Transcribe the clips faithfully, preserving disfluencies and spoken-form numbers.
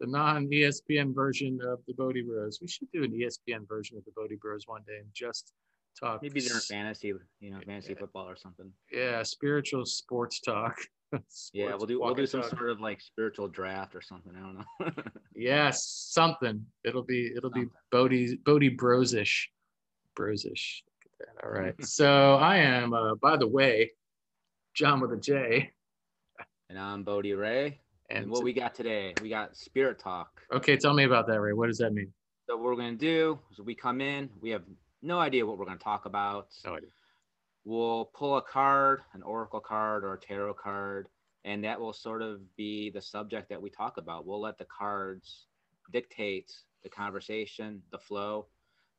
The non-E S P N version of the Bodhi Bros. We should do an E S P N version of the Bodhi Bros one day and just talk. Maybe they're fantasy, you know, fantasy yeah. football or something. Yeah, spiritual sports talk. Sports yeah, we'll do we'll do some talk. sort of like spiritual draft or something. I don't know. Yes, something. It'll be it'll something. be Bodhi Bodhi Bros-ish. Bros-ish. Look at that. All right. So I am, uh, by the way, John with a J. And I'm Bodhi Ray. And, and what we got today, we got spirit talk. Okay, tell me about that, Ray. What does that mean? So what we're going to do is we come in. We have no idea what we're going to talk about. No idea. We'll pull a card, an oracle card or a tarot card, and that will sort of be the subject that we talk about. We'll let the cards dictate the conversation, the flow.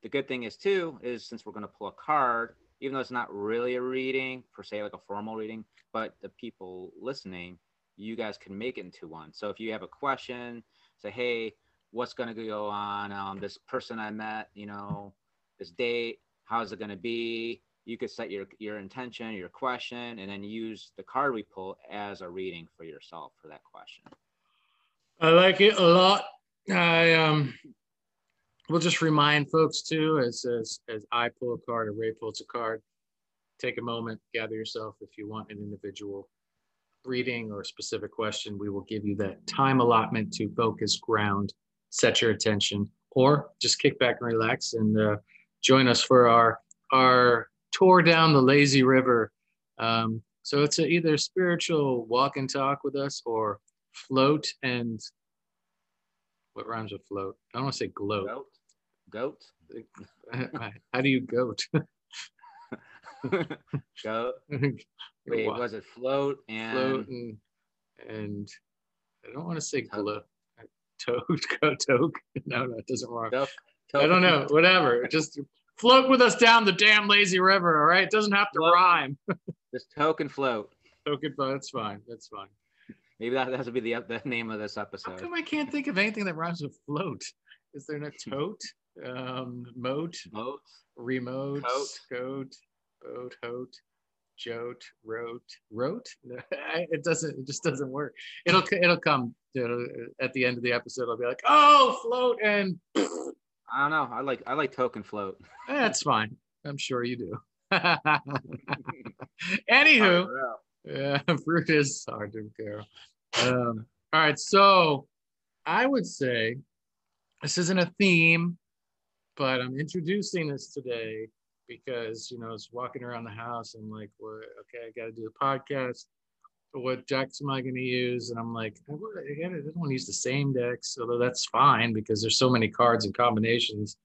The good thing is, too, is since we're going to pull a card, even though it's not really a reading, per se, like a formal reading, but the people listening, you guys can make it into one. So if you have a question, say, hey, what's going to go on? Um, this person I met, you know, this date, how's it going to be? You could set your, your intention, your question, and then use the card we pull as a reading for yourself for that question. I like it a lot. I um, will just remind folks too, as, as, as I pull a card or Ray pulls a card, take a moment, gather yourself if you want an individual reading or a specific question. We will give you that time allotment to focus, ground, set your attention, or just kick back and relax and uh, join us for our our tour down the lazy river. Um, so it's a, either spiritual walk and talk with us or float and what rhymes with float? I don't want to say gloat. Goat? Goat? How do you goat? Go. Wait, was it float and float and, and I don't want to say gloat. Toad, go toad. No, no, it doesn't rhyme. Toke, toke. I don't know. Whatever. Just float with us down the damn lazy river. All right. It doesn't have to float. Rhyme. Just toke and float. Toke and float. That's fine. That's fine. Maybe that has to be the, the name of this episode. How come I can't think of anything that rhymes with float? Is there no tote? Um, moat. Moat. Remote. Coat. Boat, hoat, jote, rote, rote. It doesn't. It just doesn't work. It'll. It'll come it'll, at the end of the episode. I'll be like, oh, float and. I don't know. I like. I like token float. That's fine. I'm sure you do. Anywho, yeah, fruit is hard to care. Um, all right, so I would say this isn't a theme, but I'm introducing this today. Because, you know, I was walking around the house and like, well, okay, I got to do a podcast. What decks am I going to use? And I'm like, I don't want to use the same decks, although that's fine because there's so many cards and combinations.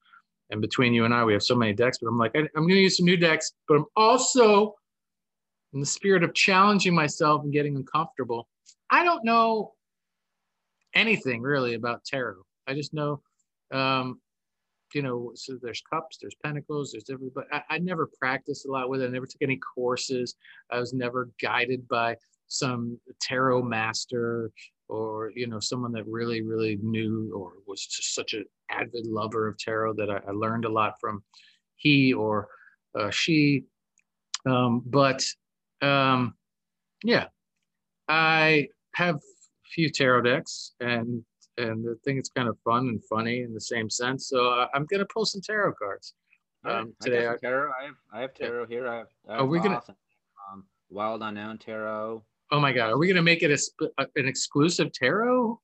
And between you and I, we have so many decks. But I'm like, I'm going to use some new decks. But I'm also, in the spirit of challenging myself and getting uncomfortable, I don't know anything really about tarot. I just know... Um, you know, so there's cups, there's pentacles, there's different, but I, I never practiced a lot with it. I never took any courses. I was never guided by some tarot master or, you know, someone that really, really knew or was just such an avid lover of tarot that I, I learned a lot from he or uh, she. Um, but um, yeah, I have a few tarot decks and And the thing is kind of fun and funny in the same sense. So uh, I'm going to pull some tarot cards um, right. today. I, I, tarot. I, have, I have tarot yeah. here. I have, I have are we awesome. going to um, Wild Unknown Tarot? Oh my God! Are we going to make it a, a, an exclusive tarot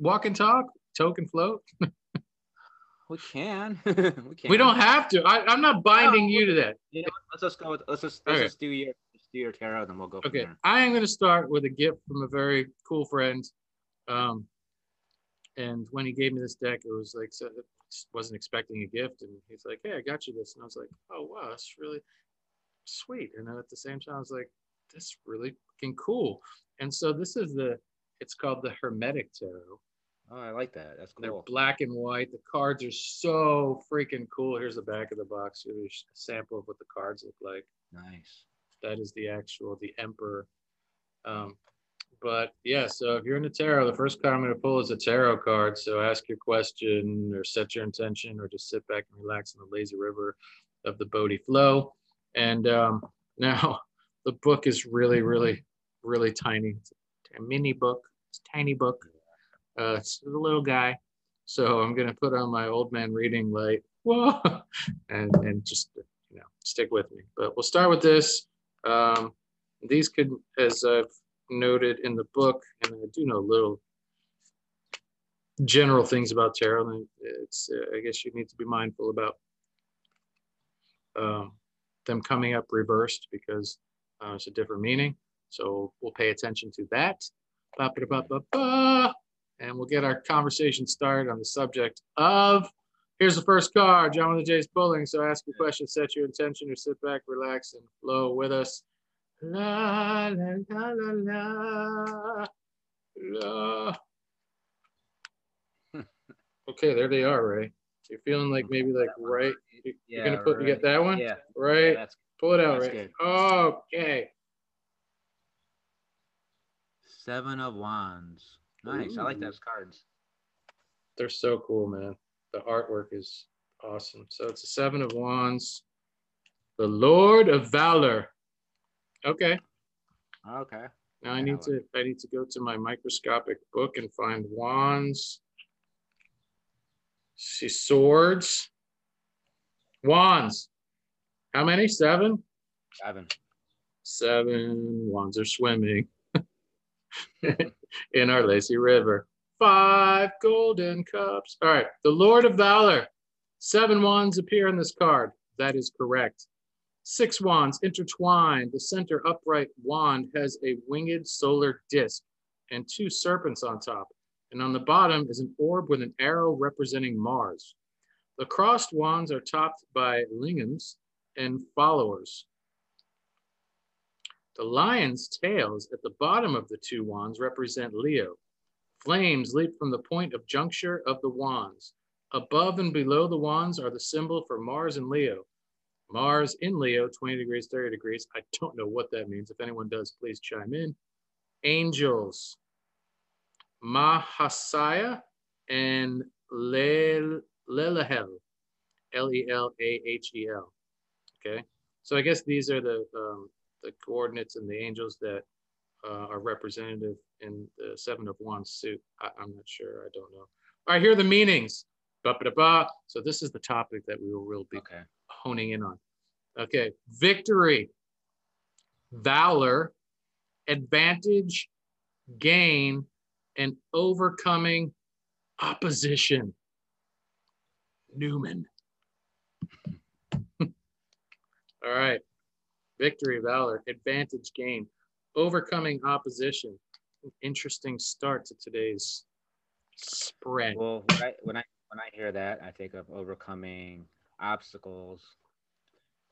walk and talk, token float? We can. we can. We don't have to. I, I'm not binding no, you to that. You know, let's just go. With, let's just let's okay. just do your just do your tarot, then we'll go. Okay. From there. I am going to start with a gift from a very cool friend. Um, And when he gave me this deck, it was like, so I wasn't expecting a gift. And he's like, hey, I got you this. And I was like, oh, wow, that's really sweet. And then at the same time, I was like, this is really fucking cool. And so this is the, it's called the Hermetic Tarot. Oh, I like that. That's cool. They're black and white. The cards are so freaking cool. Here's the back of the box. Here's a sample of what the cards look like. Nice. That is the actual, the Emperor. Um, but yeah, so if you're into tarot, the first card I'm going to pull is a tarot card. So ask your question or set your intention or just sit back and relax in the lazy river of the Bodhi flow. And um, now the book is really, really, really tiny. It's a mini book. It's a tiny book. Uh, it's a little guy. So I'm going to put on my old man reading light. Whoa! And, and just, you know, stick with me. But we'll start with this. Um, these could, as I've noted in the book, and I do know little general things about tarot, and it's, uh, I guess you need to be mindful about um, them coming up reversed because uh, it's a different meaning. So we'll pay attention to that. Ba-ba-ba-ba-ba. And we'll get our conversation started on the subject of, here's the first card, John with the J's pulling. So ask your question, set your intention, or sit back, relax, and flow with us. La, la, la, la, la, la. Okay, there they are, Ray. You're feeling like maybe like right, you're yeah, gonna put, right. You get that one? Yeah. Right, yeah, pull it out, Ray. Good. Okay. Seven of Wands. Nice. Ooh. I like those cards. They're so cool, man. The artwork is awesome. So it's the Seven of Wands, the Lord of Valor. Okay. Okay. Now I need to I need to go to my microscopic book and find wands. See, swords. Wands. How many? Seven? Seven. Seven wands are swimming. In our lazy river. Five golden cups. All right. The Lord of Valor. Seven wands appear in this card. That is correct. Six wands intertwined. The center upright wand has a winged solar disc and two serpents on top. And on the bottom is an orb with an arrow representing Mars. The crossed wands are topped by lingams and followers. The lion's tails at the bottom of the two wands represent Leo. Flames leap from the point of juncture of the wands. Above and below the wands are the symbol for Mars and Leo. Mars in Leo, twenty degrees, thirty degrees. I don't know what that means. If anyone does, please chime in. Angels, Mahasaya and Lelahel, L E L A H E L. Okay, so I guess these are the, um, the coordinates and the angels that uh, are representative in the Seven of Wands suit. I, I'm not sure, I don't know. All right, here are the meanings. Ba -ba -da -ba. So this is the topic that we will really be okay. honing in on. Okay, victory, valor, advantage, gain, and overcoming opposition. Newman. All right. Victory, valor, advantage, gain, overcoming opposition. An interesting start to today's spread. Well, when I, when I when I hear that, I think of overcoming obstacles,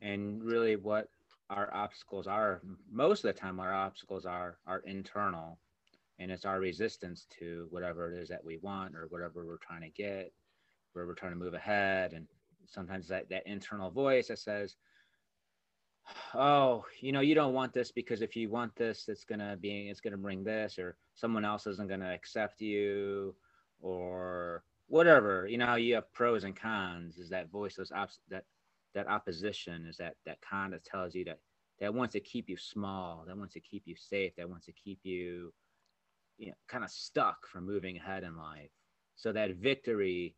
and really, what our obstacles are most of the time, our obstacles are are internal, and it's our resistance to whatever it is that we want or whatever we're trying to get, where we're trying to move ahead, and sometimes that that internal voice that says, oh, you know, you don't want this because if you want this, it's gonna be, it's gonna bring this, or someone else isn't gonna accept you, or whatever. You know, you have pros and cons. Is that voice, those op that that opposition, is that that con that tells you that that wants to keep you small, that wants to keep you safe, that wants to keep you, you know, kind of stuck from moving ahead in life. So that victory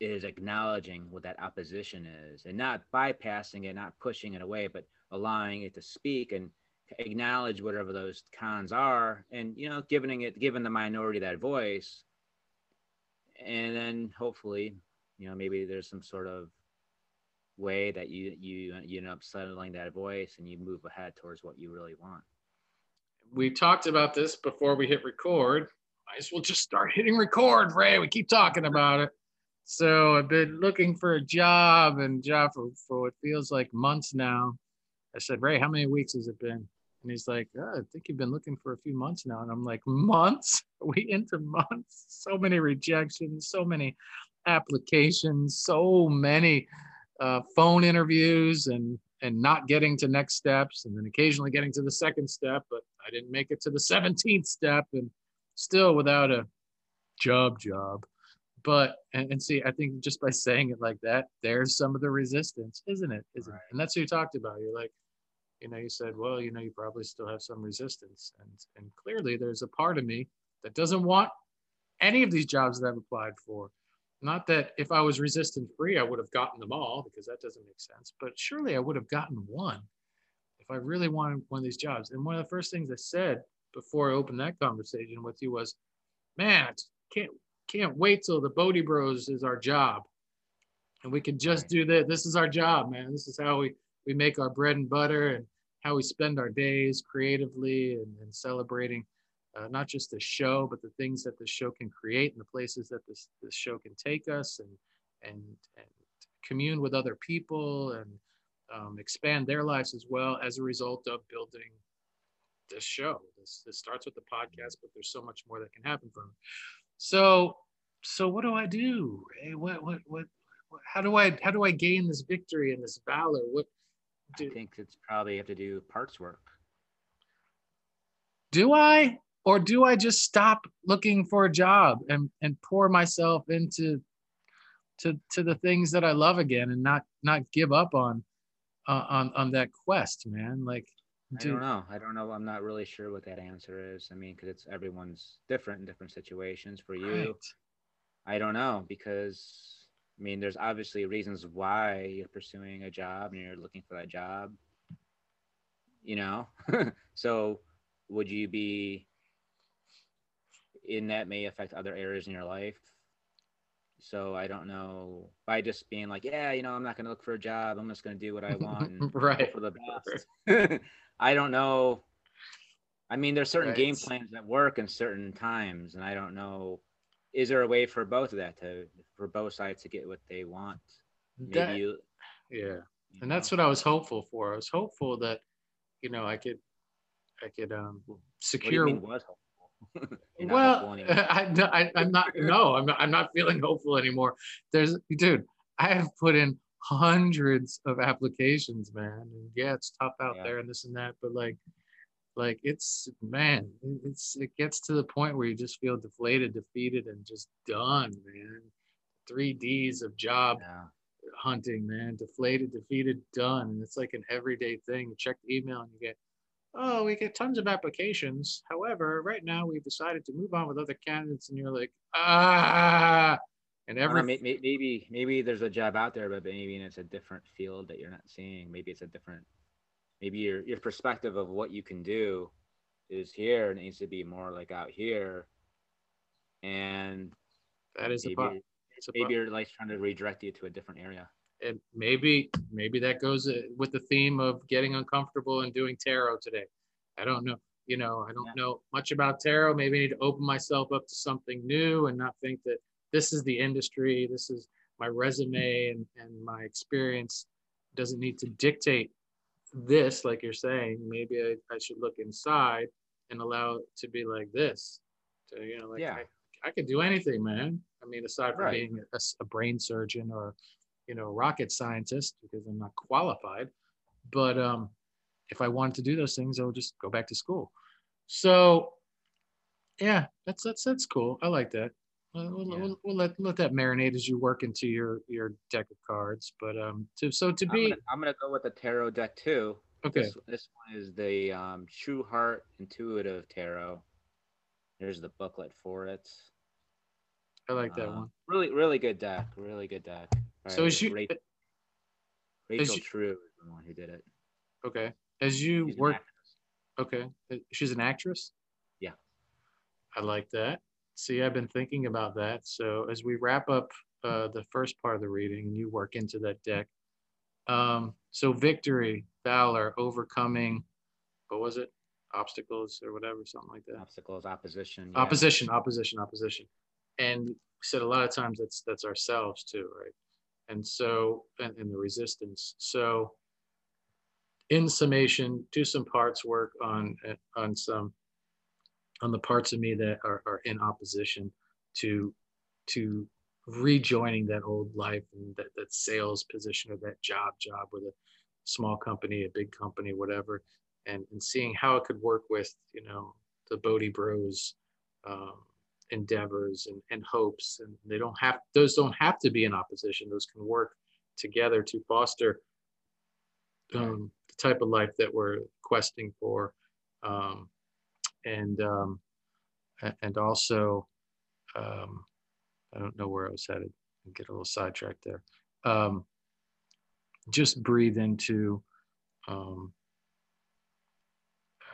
is acknowledging what that opposition is and not bypassing it, not pushing it away, but allowing it to speak and acknowledge whatever those cons are, and, you know, giving it, giving the minority that voice. And then hopefully, you know, maybe there's some sort of way that you, you, you end up settling that voice and you move ahead towards what you really want. We talked about this before we hit record. Might as well just start hitting record, Ray. We keep talking about it. So I've been looking for a job and job for, for what feels like months now. I said, Ray, how many weeks has it been? And he's like, oh, I think you've been looking for a few months now. And I'm like, months? Are we into months? So many rejections, so many applications, so many uh, phone interviews and, and not getting to next steps. And then occasionally getting to the second step, but I didn't make it to the seventeenth step and still without a job job. But, and, and see, I think just by saying it like that, there's some of the resistance, isn't it? Isn't it? And that's what you talked about. You're like, you know, you said, well, you know, you probably still have some resistance. And and clearly there's a part of me that doesn't want any of these jobs that I've applied for. Not that if I was resistance free, I would have gotten them all, because that doesn't make sense, but surely I would have gotten one if I really wanted one of these jobs. And one of the first things I said before I opened that conversation with you was, man, I can't, can't wait till the Bodhi Bros is our job. And we can just do this. This is our job, man. This is how we, we make our bread and butter and how we spend our days creatively and, and celebrating uh, not just the show, but the things that the show can create and the places that this, this show can take us, and and and commune with other people and um, expand their lives as well as a result of building this show. This, this starts with the podcast, but there's so much more that can happen from it. So, so what do I do? Hey, what, what, what, what, how do I, how do I gain this victory and this valor? What, I think it's probably have to do parts work. Do I, or do I just stop looking for a job and, and pour myself into to, to the things that I love again, and not not give up on uh, on on that quest, man? Like, do, I don't know. I don't know. I'm not really sure what that answer is. I mean, because it's everyone's different in different situations. For you, right. I don't know, because. I mean, there's obviously reasons why you're pursuing a job and you're looking for that job, you know? So would you be in that may affect other areas in your life? So I don't know, by just being like, yeah, you know, I'm not going to look for a job. I'm just going to do what I want and right. Hope for the best. I don't know. I mean, there's certain right. game plans that work in certain times, and I don't know. Is there a way for both of that to, for both sides to get what they want? Maybe that, you, yeah. And know. That's what I was hopeful for. I was hopeful that, you know, I could, I could um, secure. What do you mean was hopeful? Well, I, I, I'm not, no, I'm not, I'm not feeling hopeful anymore. There's, dude, I have put in hundreds of applications, man. And yeah, it's tough out yeah. there and this and that, but like, Like it's, man, it's, it gets to the point where you just feel deflated, defeated, and just done, man. Three D's of job yeah. hunting, man. Deflated, defeated, done. And it's like an everyday thing. You check the email and you get, oh, we get tons of applications. However, right now we've decided to move on with other candidates. And you're like, ah. And every maybe, maybe, maybe there's a job out there, but maybe it's a different field that you're not seeing. Maybe it's a different. Maybe your, your perspective of what you can do is here, and it needs to be more like out here. And that is maybe, a it's maybe a you're like trying to redirect you to a different area. And maybe, maybe that goes with the theme of getting uncomfortable and doing tarot today. I don't know, you know, I don't yeah. know much about tarot. Maybe I need to open myself up to something new and not think that this is the industry. This is my resume and, and my experience doesn't need to dictate this, like you're saying. Maybe I, I should look inside and allow it to be like this. So, you know, like yeah. I, I could do anything, man. I mean, aside from right. being a, a brain surgeon or, you know, a rocket scientist, because I'm not qualified. But um, if I wanted to do those things, I would just go back to school. So, yeah, that's that's that's cool. I like that. We'll, yeah. we'll, we'll let let that marinate as you work into your your deck of cards. But um, to, so to be, I'm gonna, I'm gonna go with the tarot deck too. Okay. This, this one is the um, True Heart Intuitive Tarot. There's the booklet for it. I like that uh, one. Really, really good deck. Really good deck. Right, so is you, Rachel, Rachel is you, True is the one who did it. Okay. As you she's work. Okay. She's an actress. Yeah. I like that. See, I've been thinking about that. So as we wrap up uh, the first part of the reading, and you work into that deck. Um, so victory, valor, overcoming, what was it? Obstacles or whatever, something like that. Obstacles, opposition. Yeah. Opposition, opposition, opposition. And we said a lot of times that's that's ourselves too, right? And so, and, and the resistance. So in summation, do some parts work on on some on the parts of me that are, are in opposition to to rejoining that old life and that, that sales position or that job job with a small company, a big company, whatever, and, and seeing how it could work with, you know, the Bodhi Bros um, endeavors and, and hopes. And they don't have, those don't have to be in opposition. Those can work together to foster um, the type of life that we're questing for. Um, and, um, and also, um, I don't know where I was headed. I get a little sidetracked there. Um, just breathe into um,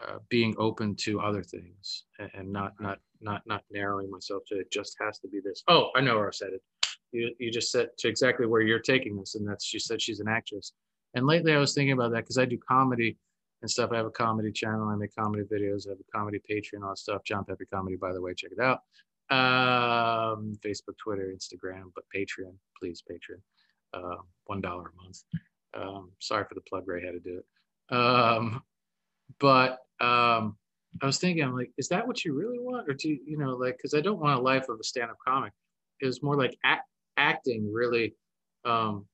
uh, being open to other things and, and not not not not narrowing myself to it just has to be this. Oh, I know where I said it. You you just said to exactly where you're taking this, and that's she said she's an actress. And lately I was thinking about that because I do comedy and stuff. I have a comedy channel. I make comedy videos. I have a comedy Patreon, all that stuff. John Pepe Comedy, by the way, check it out. Um, Facebook, Twitter, Instagram, but Patreon, please, Patreon. Uh, one dollar a month. Um, sorry for the plug where I had to do it. Um, but um, I was thinking, I'm like, is that what you really want? Or do you, you know, like, because I don't want a life of a stand-up comic. It was more like act, acting really, um,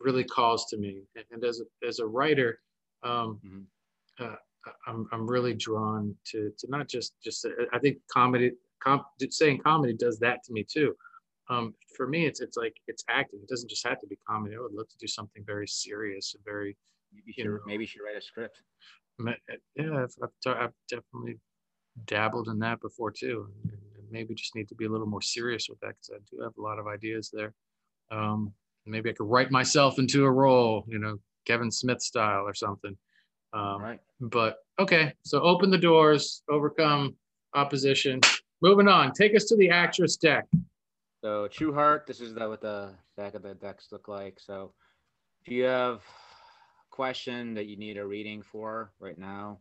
really calls to me. And, and as, a, as a writer, um, mm-hmm. uh, I'm, I'm really drawn to, to not just, just I think comedy, com saying comedy does that to me too. Um, for me, it's it's like it's acting. It doesn't just have to be comedy. I would love to do something very serious and very, you, you know. Maybe you should write a script. Yeah, I've, I've, I've definitely dabbled in that before too. And maybe just need to be a little more serious with that because I do have a lot of ideas there. Um, maybe I could write myself into a role, you know, Kevin Smith style or something. Um, right. But okay, so open the doors, overcome opposition. Moving on, take us to the actress deck. So True Heart, this is the, what the back of the decks look like. So if you have a question that you need a reading for right now,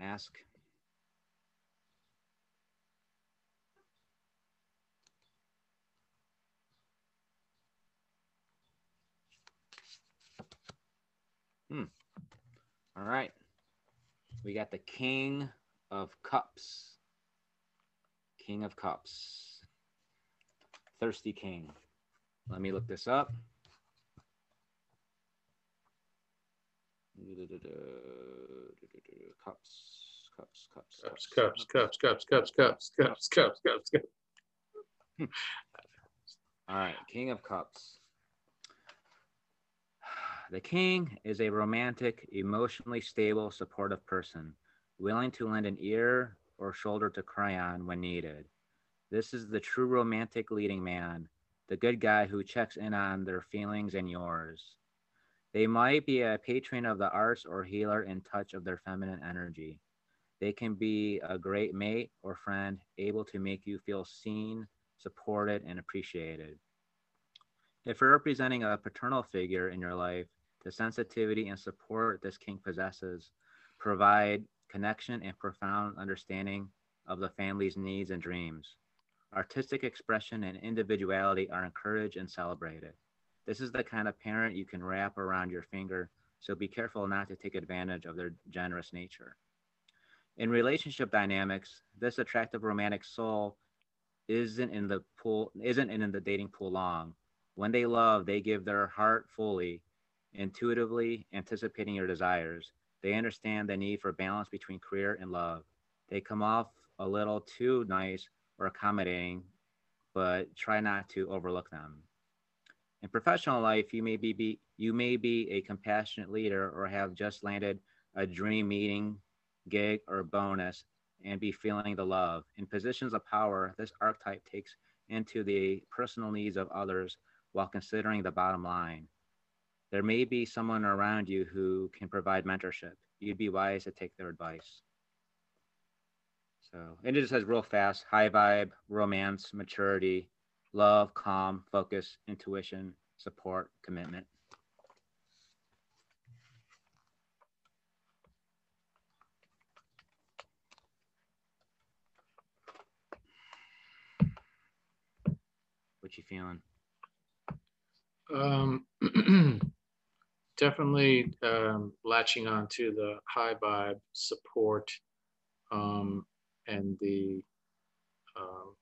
ask. Hmm. All right. We got the King of Cups. King of Cups. Thirsty King. Let me look this up. Cups, cups, cups, cups, cups, cups, cups, cups, cups, cups, cups, cups, cups. All right, King of Cups. The King is a romantic, emotionally stable, supportive person, willing to lend an ear or shoulder to cry on when needed. This is the true romantic leading man, the good guy who checks in on their feelings and yours. They might be a patron of the arts or healer in touch of their feminine energy. They can be a great mate or friend, able to make you feel seen, supported, and appreciated. If you're representing a paternal figure in your life, the sensitivity and support this king possesses provide connection and profound understanding of the family's needs and dreams. Artistic expression and individuality are encouraged and celebrated. This is the kind of parent you can wrap around your finger, so be careful not to take advantage of their generous nature. In relationship dynamics, this attractive romantic soul isn't in the pool, isn't in the dating pool long. When they love, they give their heart fully, intuitively anticipating your desires. They understand the need for balance between career and love. They come off a little too nice or accommodating, but try not to overlook them. In professional life, you may be, be you may be a compassionate leader or have just landed a dream meeting, gig, or bonus and be feeling the love. In positions of power, this archetype takes into the personal needs of others while considering the bottom line. There may be someone around you who can provide mentorship. You'd be wise to take their advice. So, and it just says real fast, high vibe, romance, maturity, love, calm, focus, intuition, support, commitment. What you feeling? Um, definitely um, latching on to the high vibe support um, and the, um,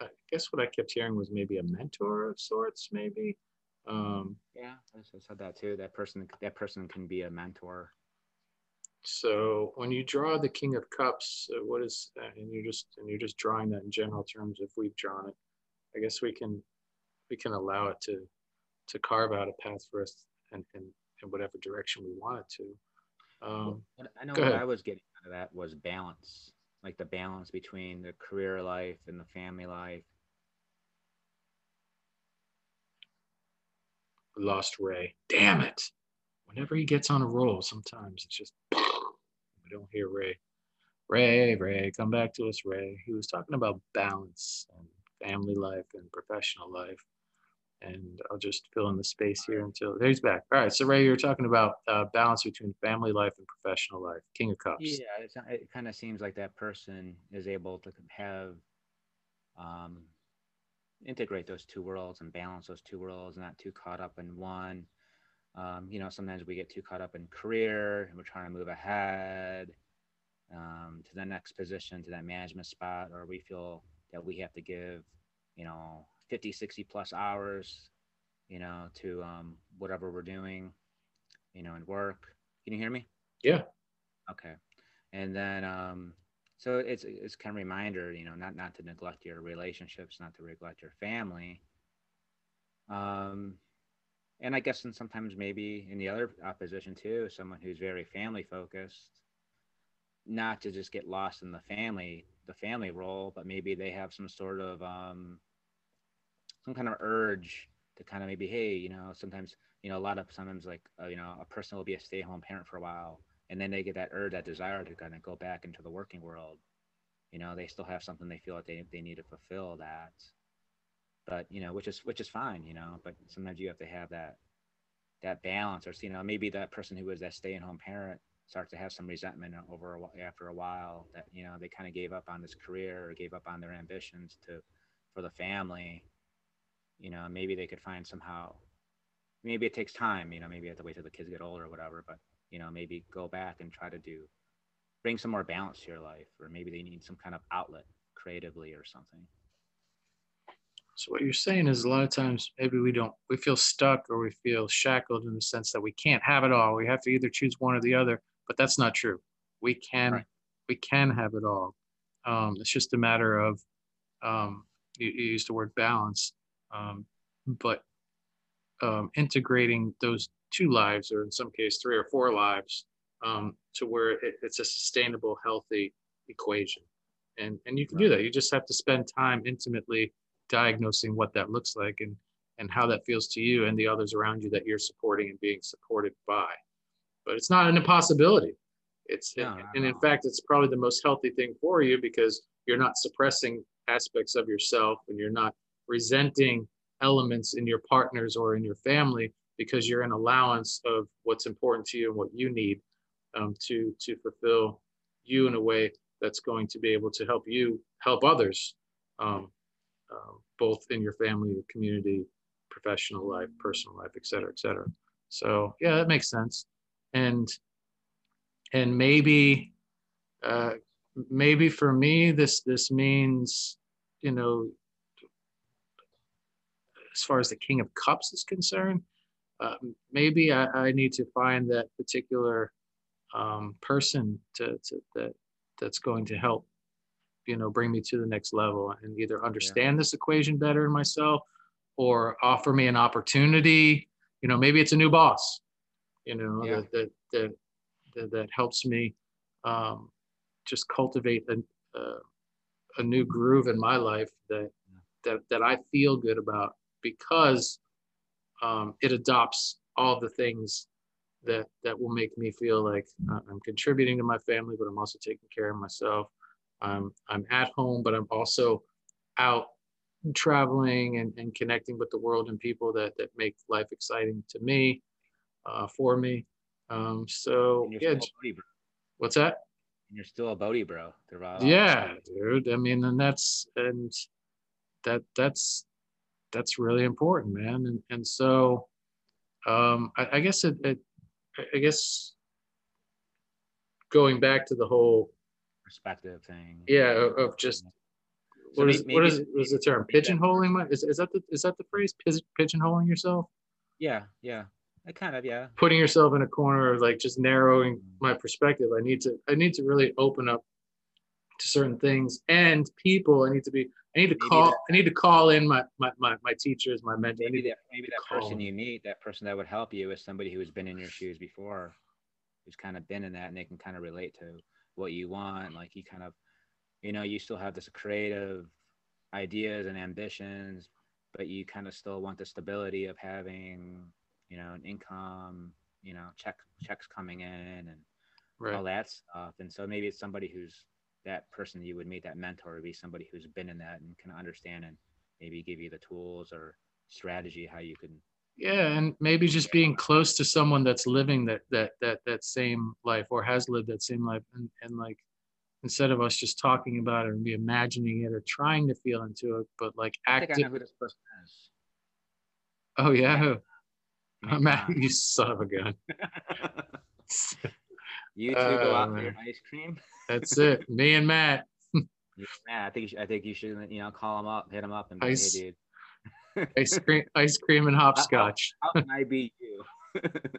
I guess what I kept hearing was maybe a mentor of sorts, maybe. Um, yeah, I said that too. That person, that person can be a mentor. So when you draw the King of Cups, uh, what is, uh, and you're just, and you're just drawing that in general terms, if we've drawn it, I guess we can, we can allow it to, to carve out a path for us and in, in, in whatever direction we want it to. Um, well, I know what I was getting out of that was balance, like the balance between the career life and the family life. Lost Ray. Damn it. Whenever he gets on a roll, sometimes it's just, we don't hear Ray. Ray, Ray, come back to us, Ray. He was talking about balance and family life and professional life. And I'll just fill in the space here until there's back. All right. So, Ray, you were talking about uh, balance between family life and professional life. King of Cups. Yeah. It's, it kind of seems like that person is able to have, um, integrate those two worlds and balance those two worlds, not too caught up in one. Um, you know, sometimes we get too caught up in career and we're trying to move ahead um, to the next position, to that management spot, or we feel that we have to give, you know, fifty, sixty plus hours, you know, to um, whatever we're doing, you know, and work. Can you hear me? Yeah. Okay. And then, um, so it's, it's kind of a reminder, you know, not, not to neglect your relationships, not to neglect your family. Um, And I guess, and sometimes maybe in the other opposition too, someone who's very family focused, not to just get lost in the family, the family role, but maybe they have some sort of, um, some kind of urge to kind of maybe, hey, you know, sometimes, you know, a lot of sometimes like, uh, you know, a person will be a stay-at-home parent for a while, and then they get that urge, that desire to kind of go back into the working world. You know, they still have something they feel like they, they need to fulfill that. But, you know, which is, which is fine, you know, but sometimes you have to have that, that balance, or, you know, maybe that person who was that stay-at-home parent starts to have some resentment over a, after a while that, you know, they kind of gave up on this career or gave up on their ambitions to, for the family, you know, maybe they could find somehow, maybe it takes time, you know, maybe you have to wait till the kids get older or whatever, but, you know, maybe go back and try to do, bring some more balance to your life, or maybe they need some kind of outlet creatively or something. So what you're saying is a lot of times maybe we don't, we feel stuck or we feel shackled in the sense that we can't have it all. We have to either choose one or the other, but that's not true. We can, right. we can have it all. Um, it's just a matter of, um, you, you used the word balance, um, but um, integrating those two lives, or in some case, three or four lives, um, to where it, it's a sustainable, healthy equation. And, and you can right. do that. You just have to spend time intimately diagnosing what that looks like and and how that feels to you and the others around you that you're supporting and being supported by. But it's not an impossibility. It's no, and, and in fact, it's probably the most healthy thing for you, because you're not suppressing aspects of yourself and you're not resenting elements in your partners or in your family, because you're in allowance of what's important to you and what you need um, to to fulfill you in a way that's going to be able to help you help others. Um, Uh, both in your family, your community, professional life, personal life, et cetera, et cetera. So yeah, that makes sense. And and maybe uh, maybe for me, this this means, you know, as far as the King of Cups is concerned, uh, maybe I, I need to find that particular um, person to, to that that's going to help, you know, bring me to the next level and either understand yeah. this equation better in myself, or offer me an opportunity. You know, maybe it's a new boss, you know, yeah. that, that, that, that helps me um, just cultivate a, uh, a new groove in my life that, that, that I feel good about, because um, it adopts all the things that, that will make me feel like I'm contributing to my family, but I'm also taking care of myself. I'm, I'm at home, but I'm also out traveling and, and connecting with the world and people that, that make life exciting to me, uh, for me. Um, so yeah, what's that? And you're still a Bodhi bro. Yeah, dude. I mean, and that's, and that, that's, that's really important, man. And, and so, Um, I, I guess it, it, I guess going back to the whole perspective thing. Yeah, of, of just so what, maybe, is, maybe, what is what is the term? Pigeonholing? My, is is that the is that the phrase? Pigeonholing yourself? Yeah, yeah. I kind of, yeah. Putting yourself in a corner of like just narrowing my perspective. I need to I need to really open up to certain things and people. I need to be I need to maybe call that, I need to call in my my my, my teachers, my mentors. Maybe that maybe that call. person you meet, that person that would help you is somebody who has been in your shoes before, who's kind of been in that, and they can kind of relate to what you want. Like you kind of, you know, you still have this creative ideas and ambitions, but you kind of still want the stability of having, you know, an income, you know, check checks coming in and right. all that stuff. And so maybe it's somebody who's that person you would meet, that mentor would be somebody who's been in that and can understand and maybe give you the tools or strategy how you can. Yeah. And maybe just being close to someone that's living that, that, that, that same life or has lived that same life. And, and like, instead of us just talking about it and reimagining it or trying to feel into it, but like acting. I think I know who this person is. Oh yeah. Matt, you son of a gun. You two uh, go out for your ice cream. That's it. Me and Matt. Yeah, I think you should, I think you should you know call him up, hit him up, and be, ice, hey, dude. ice cream, ice cream and hopscotch. How, how can I beat you?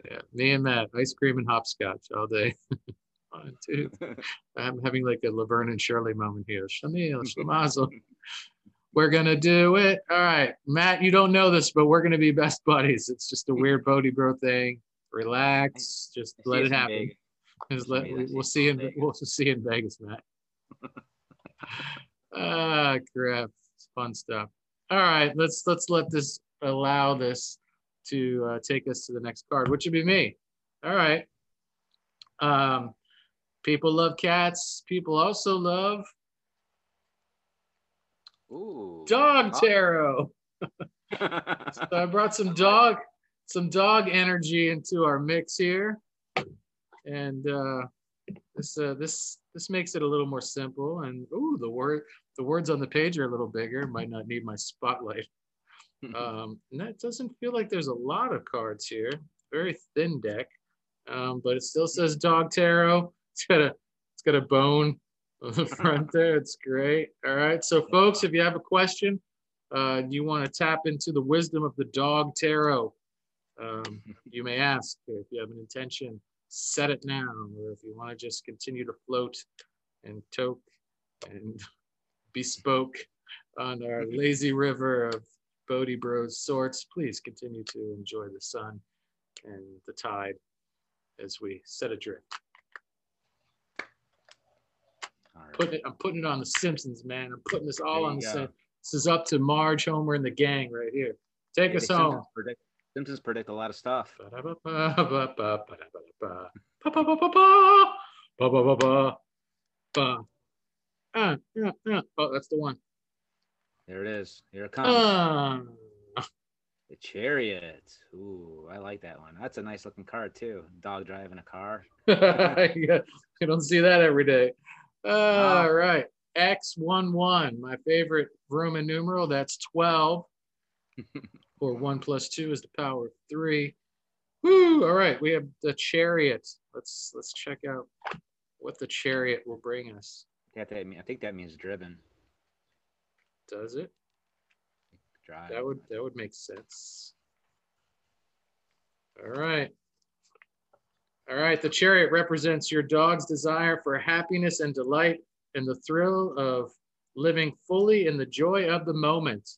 Yeah, me and Matt, ice cream and hopscotch all day. One, two. I'm having like a Laverne and Shirley moment here. Shamil, Shamazel. We're going to do it. All right, Matt, you don't know this, but we're going to be best buddies. It's just a weird Bodhi Bro thing. Relax. Just I let it happen. Just let, we, we'll, see in, we'll see you in Vegas, Matt. Ah, uh, crap. It's fun stuff. All right, let's, let's let this allow this to uh, take us to the next card, which would be me. All right. Um, people love cats. People also love Ooh, dog tarot. So I brought some dog, some dog energy into our mix here, and uh, this uh, this this makes it a little more simple. And ooh, the word the words on the page are a little bigger. Might not need my spotlight. Um, and that doesn't feel like there's a lot of cards here. Very thin deck, um, but it still says dog tarot. It's got a it's got a bone on the front there. It's great. All right, so folks, if you have a question, uh you want to tap into the wisdom of the dog tarot, um you may ask. If you have an intention, set it now, or if you want to just continue to float and toke and bespoke on our lazy river of Bodhi Bros sorts, please continue to enjoy the sun and the tide as we set adrift. Putting it, I'm putting it on the Simpsons, man. I'm putting this all on the Simpsons. This is up to Marge, Homer, and the gang right here. Take us home. Simpsons predict a lot of stuff. Oh, that's the one. There it is. Here it comes. The Chariot. Ooh, I like that one. That's a nice looking car too. Dog driving a car. Yeah, you don't see that every day. All right, X one one, my favorite Roman numeral. That's twelve, or one plus two is the power of three. Woo! All right, we have the Chariot. Let's let's check out what the Chariot will bring us. Yeah, that I think that means driven. Does it? Drive. That would that would make sense. All right. All right, the Chariot represents your dog's desire for happiness and delight and the thrill of living fully in the joy of the moment.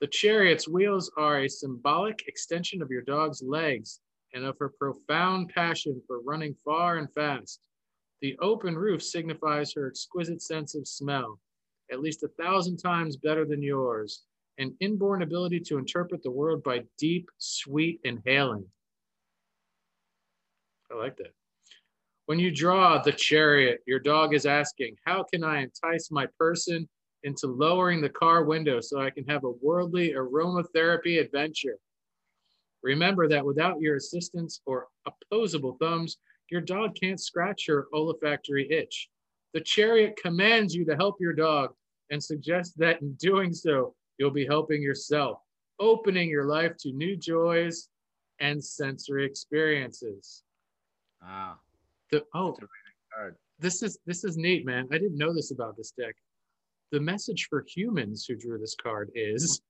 The Chariot's wheels are a symbolic extension of your dog's legs and of her profound passion for running far and fast. The open roof signifies her exquisite sense of smell, at least a thousand times better than yours, an inborn ability to interpret the world by deep, sweet inhaling. I like that. When you draw the Chariot, your dog is asking, how can I entice my person into lowering the car window so I can have a worldly aromatherapy adventure? Remember that without your assistance or opposable thumbs, your dog can't scratch your olfactory itch. The Chariot commands you to help your dog and suggests that in doing so, you'll be helping yourself. opening your life to new joys and sensory experiences. Wow. The, oh, card. This is this is neat, man. I didn't know this about this deck. The message for humans who drew this card is.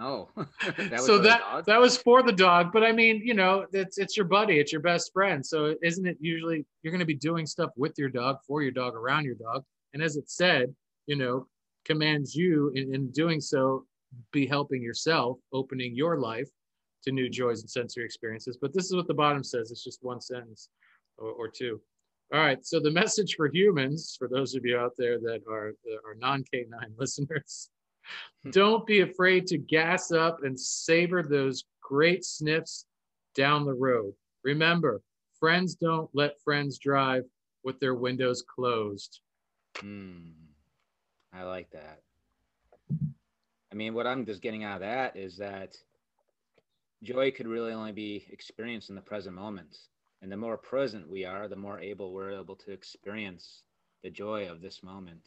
Oh. that was so that dog? that was for the dog, but I mean, you know, it's it's your buddy, it's your best friend. So isn't it usually you're going to be doing stuff with your dog, for your dog, around your dog, and as it said, you know, commands you in, in doing so, be helping yourself, opening your life to new joys and sensory experiences. But this is what the bottom says. It's just one sentence or, or two. All right. So the message for humans, for those of you out there that are, that are non-canine listeners, don't be afraid to gas up and savor those great sniffs down the road. Remember, friends don't let friends drive with their windows closed. Mm, I like that. I mean, what I'm just getting out of that is that joy could really only be experienced in the present moment. And the more present we are, the more able we're able to experience the joy of this moment.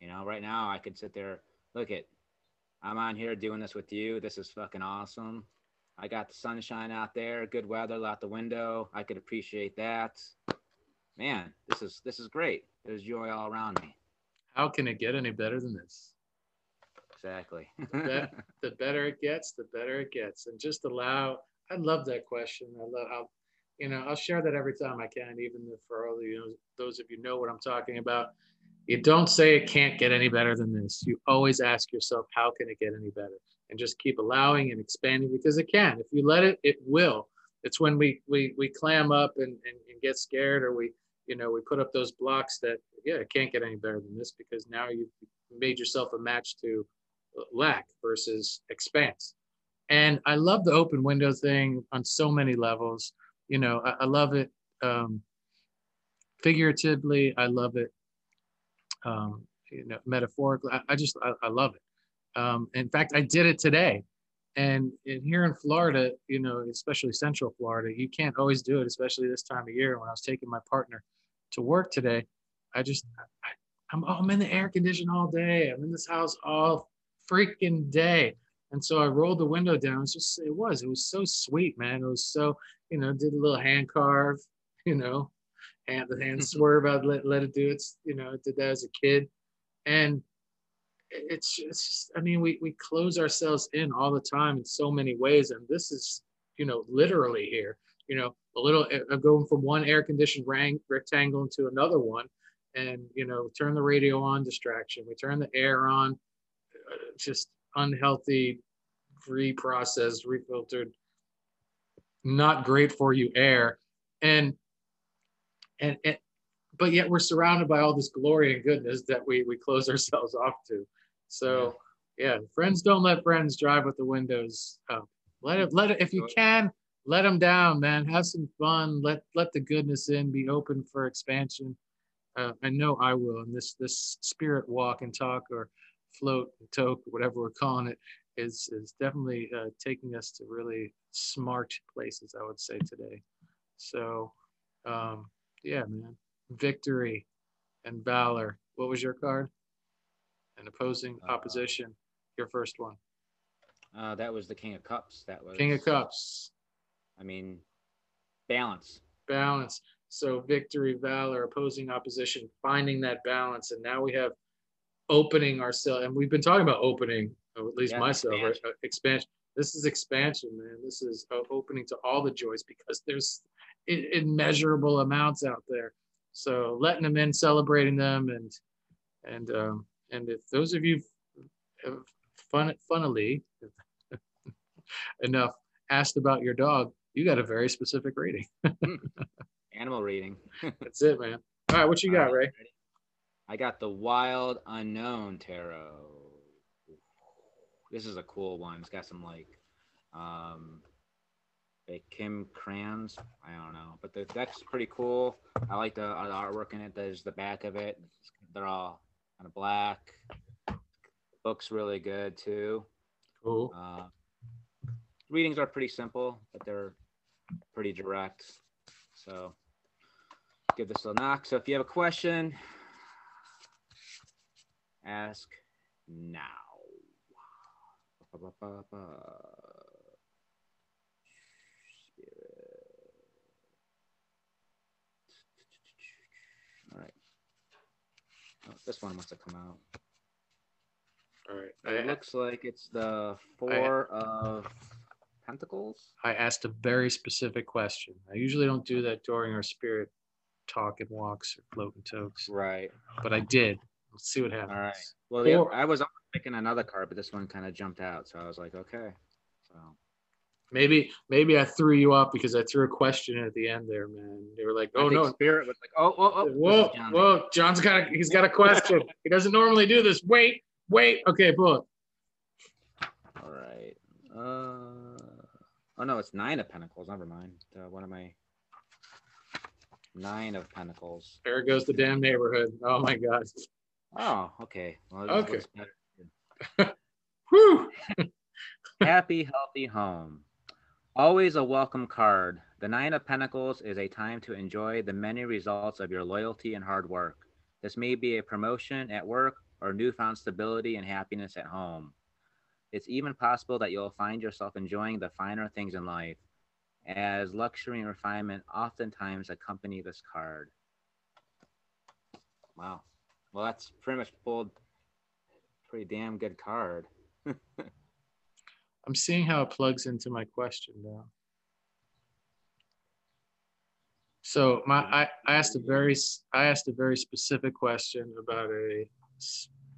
You know, right now I could sit there, look it, I'm on here doing this with you. This is fucking awesome. I got the sunshine out there, good weather out the window. I could appreciate that. Man, this is this is great. There's joy all around me. How can it get any better than this? Exactly. the, bet, the better it gets, the better it gets. And just allow, I love that question. I love, I'll, you know, I'll share that every time I can, even if for all of you, those of you know what I'm talking about. You don't say it can't get any better than this. You always ask yourself, how can it get any better? And just keep allowing and expanding because it can. If you let it, it will. It's when we we we clam up and, and, and get scared, or we, you know, we put up those blocks that, yeah, it can't get any better than this, because now you've made yourself a match to lack versus expanse. And I love the open window thing on so many levels. You know, I, I love it um, figuratively. I love it, um, you know, metaphorically. I, I just, I, I love it. Um, in fact, I did it today. And in, here in Florida, you know, especially Central Florida, you can't always do it, especially this time of year. When I was taking my partner to work today, I just, I, I'm, oh, I'm in the air conditioning all day. I'm in this house all freaking day. And so I rolled the window down. It's just, it was, it was so sweet, man. It was so, you know, did a little hand carve, you know, and the hand swerve. I'd let, let it do its, you know, I did that as a kid. And it's just, I mean, we, we close ourselves in all the time in so many ways. And this is, you know, literally here, you know, a little uh, going from one air conditioned rank, rectangle into another one. And, you know, turn the radio on, distraction. We turn the air on, uh, just unhealthy, reprocessed, refiltered, not great for you air. And, and, and, but yet we're surrounded by all this glory and goodness that we, we close ourselves off to. So yeah, friends don't let friends drive with the windows up. Let it, let it, if you can, let them down, man. Have some fun. Let, let the goodness in, be open for expansion. Uh, I know I will. And this, this spirit walk and talk, or float and toke, whatever we're calling it, is, is definitely uh, taking us to really smart places, I would say, today. So um, yeah, man. Victory and valor. What was your card? An opposing uh, opposition. Your first one. Uh, that was the King of Cups. That was King of Cups. I mean, balance. Balance. So victory, valor, opposing opposition, finding that balance. And now we have opening ourselves. And we've been talking about opening, or at least yeah, myself, expansion. Right? Expansion. This is expansion, man. This is opening to all the joys, because there's immeasurable amounts out there. So letting them in, celebrating them, and and um, and if those of you have fun, funnily enough asked about your dog, you got a very specific reading. Animal reading. That's it, man. All right, what you got, Ray? I got the Wild Unknown Tarot. This is a cool one. It's got some like um, a Kim Krans. I don't know, but the deck's pretty cool. I like the, the artwork in it. There's the back of it. They're all kind of black. Book's really good too. Cool. Uh, readings are pretty simple, but they're pretty direct. So give this a knock. So if you have a question, ask now. ba, ba, ba. All right. Oh, this one must have come out. All right. It I, looks like it's the Four I, of Pentacles. I asked a very specific question. I usually don't do that during our spirit talk and walks or float and tokes. Right. But I did. Let's see what happens. All right. Well, the, I was picking another card, but this one kind of jumped out. So I was like, okay. So maybe maybe I threw you off because I threw a question at the end there, man. They were like, oh, no. Spirit was like, oh, oh, oh. Whoa, John. whoa. John's got a, he's got a question. He doesn't normally do this. Wait. Wait, okay, book. All right. Uh, oh, no, it's Nine of Pentacles. Never mind. Uh, one of my Nine of Pentacles. There goes the damn neighborhood. Oh, my God. Oh, okay. Well, okay. Whew. Happy, healthy home. Always a welcome card. The Nine of Pentacles is a time to enjoy the many results of your loyalty and hard work. This may be a promotion at work or newfound stability and happiness at home. It's even possible that you'll find yourself enjoying the finer things in life, as luxury and refinement oftentimes accompany this card. Wow. Well, that's pretty much pulled a pretty damn good card. I'm seeing how it plugs into my question now. So my, I, I asked a very, I asked a very specific question about a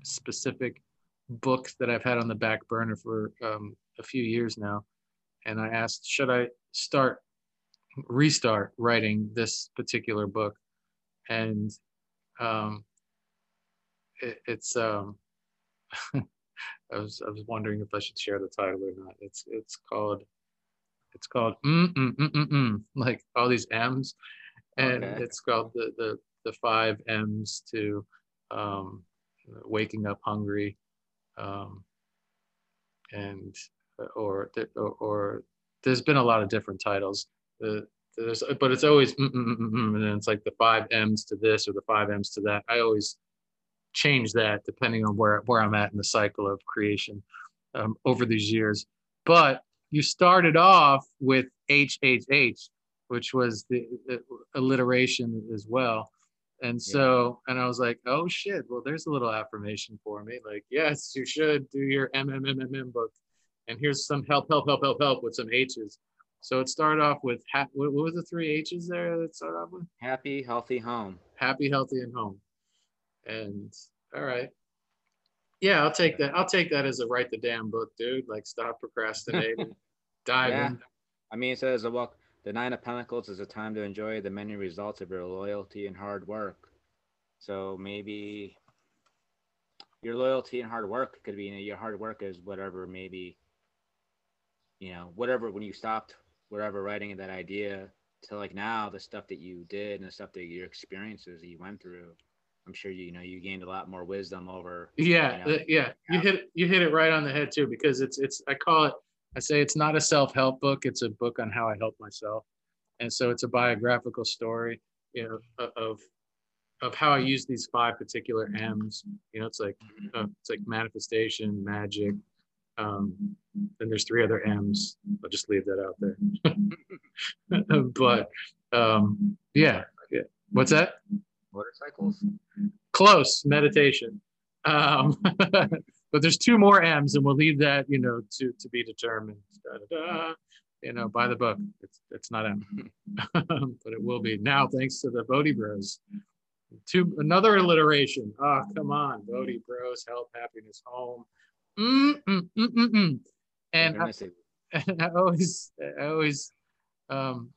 specific book that I've had on the back burner for um, a few years now, and I asked, should I start restart writing this particular book? And um, it, it's um, I was I was wondering if I should share the title or not. It's it's called it's called mm, mm, mm, mm, mm, like all these M's, and okay. It's called the the the five M's to um, waking up hungry, um, and or, or or there's been a lot of different titles. Uh, there's but it's always mm, mm, mm, mm, and then it's like the five M's to this or the five M's to that. I always change that depending on where where I'm at in the cycle of creation um, over these years. But you started off with H H H, which was the, the alliteration as well. And so, yeah. And I was like, oh shit, well, there's a little affirmation for me. Like, yes, you should do your M M M M M book. And here's some help, help, help, help, help with some H's. So it started off with, ha what were the three H's there that it started off with? Happy, healthy home. Happy, healthy, and home. And all right. Yeah, I'll take that. I'll take that as a write the damn book, dude. Like stop procrastinating, dive yeah. in. I mean, it says a walk. The Nine of Pentacles is a time to enjoy the many results of your loyalty and hard work. So maybe your loyalty and hard work could be, you know, your hard work is whatever, maybe, you know, whatever, when you stopped, whatever, writing that idea to like now, the stuff that you did and the stuff that your experiences that you went through, I'm sure, you, you know, you gained a lot more wisdom over. Yeah. You know, uh, yeah. You hit, you hit it right on the head too, because it's, it's, I call it, I say it's not a self-help book. It's a book on how I help myself. And so it's a biographical story, you know, of, of how I use these five particular M's, you know, it's like, uh, it's like manifestation, magic. Um, and there's three other M's. I'll just leave that out there. But um, yeah. yeah. What's that? Motorcycles. Close, meditation. Um, But there's two more M's, and we'll leave that, you know, to to be determined. Da, da, da, you know, by the book, it's it's not M, but it will be now thanks to the Bodhi Bros. Two another alliteration. Ah, oh, come on, Bodhi Bros. Help, happiness, home. Mm, mm, mm, mm, mm. And I, and I always I always um,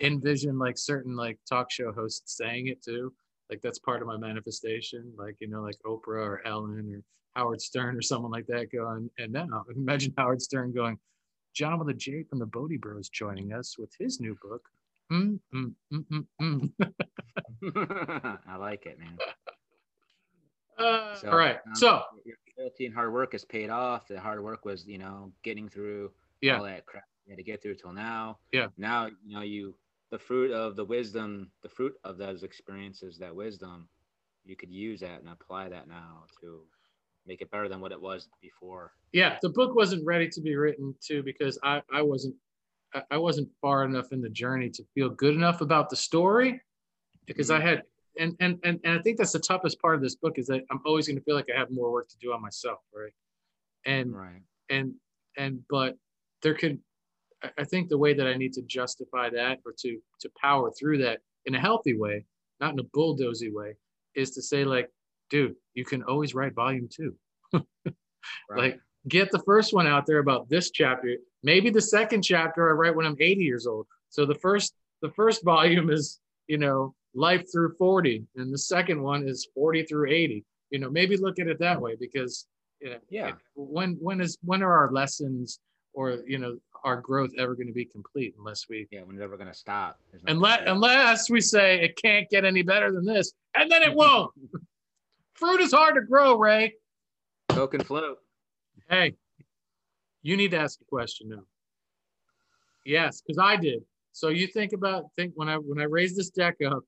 envision like certain like talk show hosts saying it too. Like that's part of my manifestation. Like you know, like Oprah or Ellen or Howard Stern or someone like that going, and now imagine Howard Stern going, John with a J from the Bodhi Bros joining us with his new book. Mm, mm, mm, mm, mm. I like it, man. Uh, so, all right, um, so your loyalty and hard work is paid off. The hard work was, you know, getting through yeah. all that crap you had to get through till now. Yeah. Now you know you the fruit of the wisdom, the fruit of those experiences, that wisdom, you could use that and apply that now to. make it better than what it was before. Yeah, the book wasn't ready to be written too, because I, I wasn't I wasn't far enough in the journey to feel good enough about the story, because I had, and and and, and I think that's the toughest part of this book, is that I'm always going to feel like I have more work to do on myself, right? And right. and and but there could, I think the way that I need to justify that, or to to power through that in a healthy way, not in a bulldozy way, is to say like, dude, you can always write volume two. Right. Like, get the first one out there about this chapter. Maybe the second chapter I write when I'm eighty years old. So the first the first volume is, you know, life through forty, and the second one is forty through eighty. You know, maybe look at it that way, because you know, yeah, when when is when are our lessons, or you know, our growth ever going to be complete unless we yeah when it's ever going to stop, unless unless we say it can't get any better than this, and then it won't. Fruit is hard to grow, Ray. Coke and float. Hey, you need to ask a question now. Yes, because I did. So you think about think when I when I raised this deck up,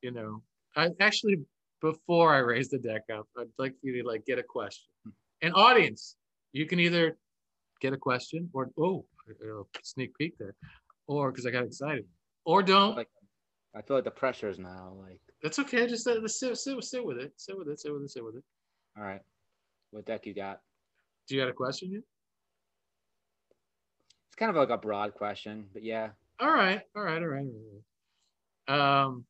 you know, I actually before I raised the deck up, I'd like you to like get a question. And audience, you can either get a question, or oh, sneak peek there, or because I got excited, or don't. Like, I feel like the pressure is now. Like, that's okay. Just uh, sit, sit, sit with it. Sit with it. Sit with it. Sit with it. All right. What deck you got? Do you got a question yet? It's kind of like a broad question, but yeah. All right. All right. All right. All right. Um,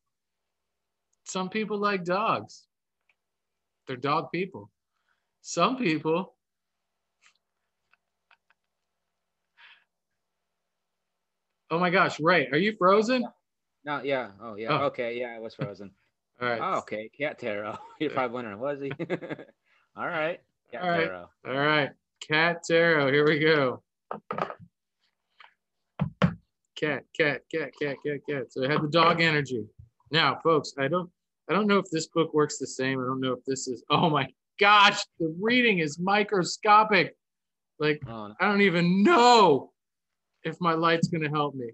some people like dogs. They're dog people. Some people. Oh my gosh, Ray, are you frozen? No, yeah. Oh, yeah. Oh. Okay, yeah, I was frozen. All right. Oh, okay, Cat Tarot. You're probably wondering, was he? All right. Cat All right. Tarot. All right. Cat Tarot. Here we go. Cat, cat, cat, cat, cat, cat. So it had the dog energy. Now, folks, I don't, I don't know if this book works the same. I don't know if this is. Oh my gosh, the reading is microscopic. Like, oh, no. I don't even know if my light's gonna help me.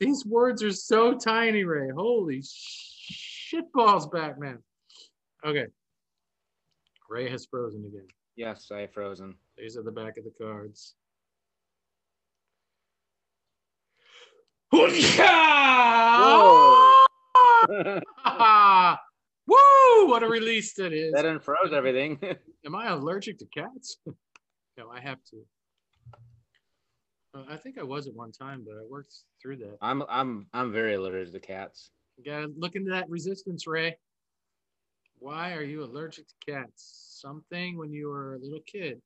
These words are so tiny, Ray. Holy shit balls, Batman. Okay. Ray has frozen again. Yes, I have frozen. These are the back of the cards. Woo! What a release that is. That unfroze everything. Am I allergic to cats? No, I have to. I think I was at one time, but I worked through that. I'm I'm I'm very allergic to cats. You gotta look into that resistance, Ray. Why are you allergic to cats? Something when you were a little kid.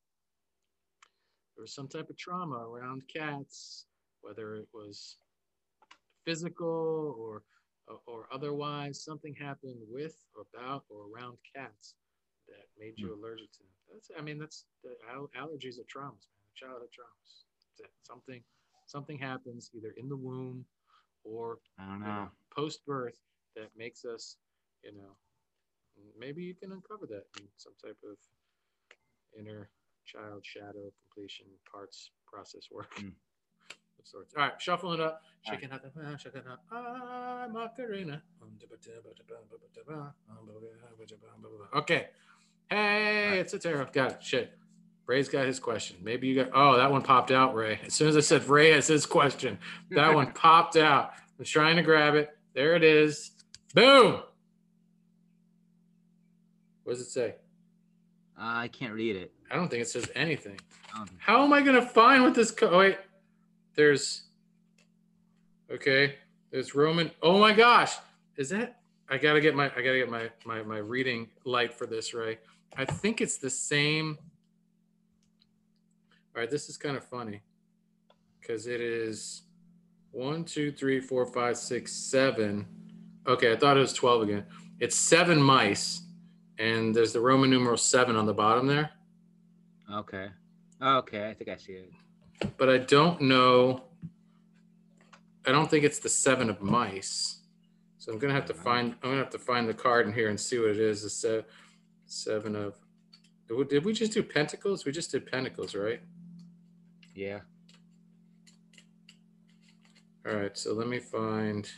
There was some type of trauma around cats, whether it was physical or or otherwise. Something happened with, or about, or around cats that made you mm. allergic to them. That's I mean that's the, allergies are traumas, man. Childhood traumas. Something, something happens either in the womb or I don't know. You know, post-birth that makes us, you know, maybe you can uncover that in some type of inner child shadow completion parts process work mm. of sorts. All right, shuffle it up. Shaking out the shaking out. I'm Macarena. Okay. Hey, right. It's a tarot. Got it. Shit. Ray's got his question. Maybe you got, oh, that one popped out, Ray. As soon as I said Ray has his question, that one popped out. I was trying to grab it. There it is. Boom. What does it say? Uh, I can't read it. I don't think it says anything. Um, How am I going to find what this, co- oh, wait, there's, okay, there's Roman. Oh my gosh. Is that, I got to get my, I got to get my, my, my reading light for this, Ray. I think it's the same. All right, this is kind of funny because it is one, two, three, four, five, six, seven. Okay, I thought it was twelve again. It's seven mice, and there's the Roman numeral seven on the bottom there. Okay. Okay, I think I see it. But I don't know. I don't think it's the seven of mice. So I'm gonna have to find. I'm gonna have to find the card in here and see what it is. The se- seven of. Did we just do pentacles? We just did pentacles, right? Yeah. All right, so let me find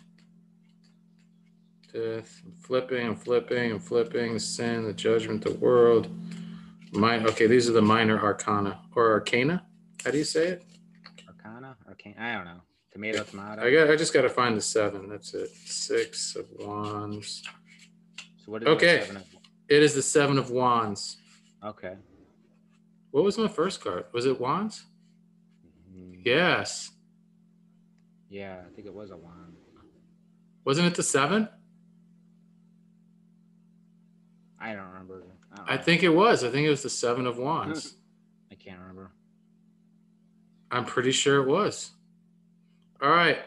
death, I'm flipping, I'm flipping, I'm flipping, sin, the judgment, the world. My, okay, these are the minor arcana or arcana. How do you say it? Arcana, arcana. I don't know. Tomato, tomato. I got. I just got to find the seven. That's it. Six of wands. So what is okay. The seven of it is the seven of wands. Okay. What was my first card? Was it wands? Mm-hmm. Yes. Yeah, I think it was a wand. Wasn't it the seven? I don't remember. I, don't I remember. think it was. I think it was the seven of wands. I can't remember. I'm pretty sure it was. All right.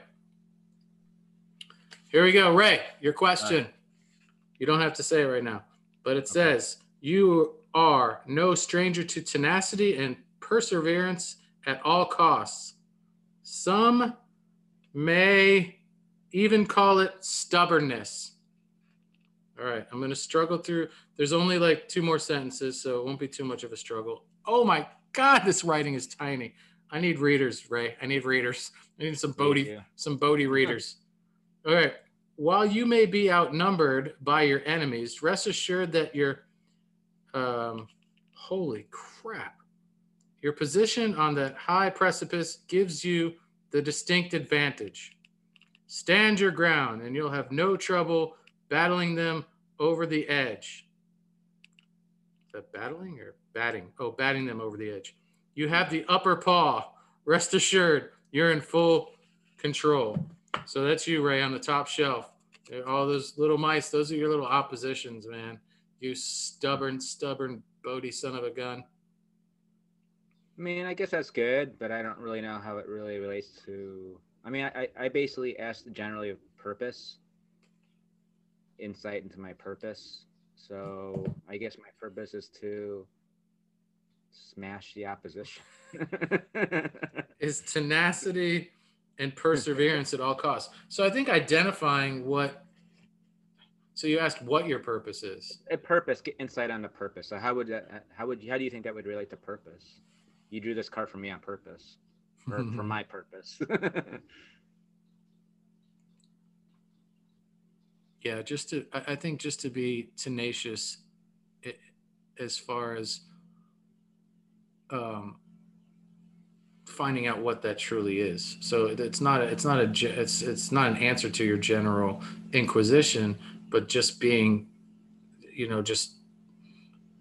Here we go. Ray, your question. Right. You don't have to say it right now, but it okay. says, you are no stranger to tenacity and perseverance at all costs. Some may even call it stubbornness. All right, I'm gonna struggle through. There's only like two more sentences, so it won't be too much of a struggle. Oh my God, this writing is tiny. I need readers, Ray. I need readers. I need some Bodhi, some Bodhi readers. All right, while you may be outnumbered by your enemies, rest assured that your, um, holy crap, your position on that high precipice gives you the distinct advantage. Stand your ground and you'll have no trouble battling them over the edge. Is that battling or batting? Oh, batting them over the edge. You have the upper paw. Rest assured, you're in full control. So that's you, Ray, on the top shelf. All those little mice, those are your little oppositions, man. You stubborn, stubborn Bodhi son of a gun. I mean, I guess that's good, but I don't really know how it really relates to... I mean, I, I basically asked generally of purpose, insight into my purpose. So I guess my purpose is to smash the opposition. Is tenacity and perseverance at all costs. So I think identifying what, so you asked what your purpose is. A purpose, get insight on the purpose. So how would that, how would, how do you think that would relate to purpose? You drew this card for me on purpose. For, for my purpose. Yeah, just to, I think just to be tenacious it, as far as um, finding out what that truly is. So it, it's not, a, it's not a, it's, it's not an answer to your general inquisition, but just being, you know, just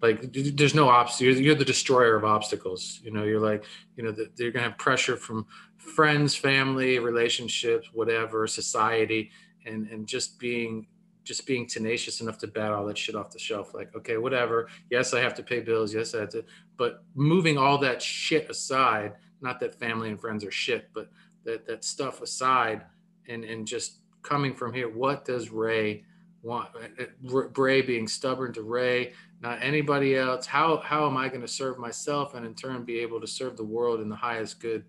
like there's no obstacle. You're the destroyer of obstacles. You know, you're like, you know, the, you're gonna have pressure from friends, family, relationships, whatever, society, and and just being just being tenacious enough to bat all that shit off the shelf. Like, okay, whatever. Yes, I have to pay bills. Yes, I have to. But moving all that shit aside, not that family and friends are shit, but that that stuff aside, and and just coming from here, what does Ray want? Ray being stubborn to Ray. Not anybody else. How, how am I going to serve myself and in turn be able to serve the world in the highest good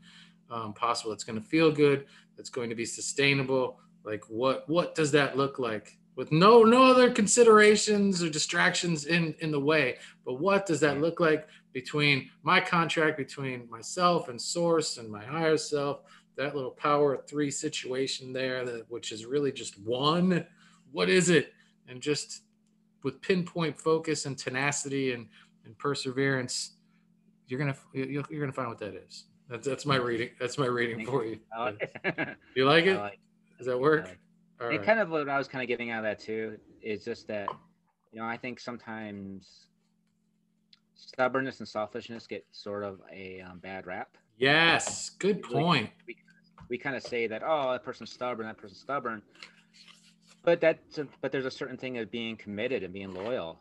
um, possible? It's going to feel good. It's going to be sustainable. Like what, what does that look like with no, no other considerations or distractions in, in the way, but what does that look like between my contract, between myself and source and my higher self, that little power of three situation there, that, which is really just one, what is it? And just, with pinpoint focus and tenacity and, and perseverance, you're gonna you're, you're gonna find what that is. That's that's my reading. That's my reading for you. You like it? Like it. Does that work? Like it. Right. Kind of what I was kind of getting out of that too is just that, you know, I think sometimes stubbornness and selfishness get sort of a um, bad rap. Yes, um, good point. We, we kind of say that, oh, that person's stubborn. That person's stubborn. But that's a, but there's a certain thing of being committed and being loyal.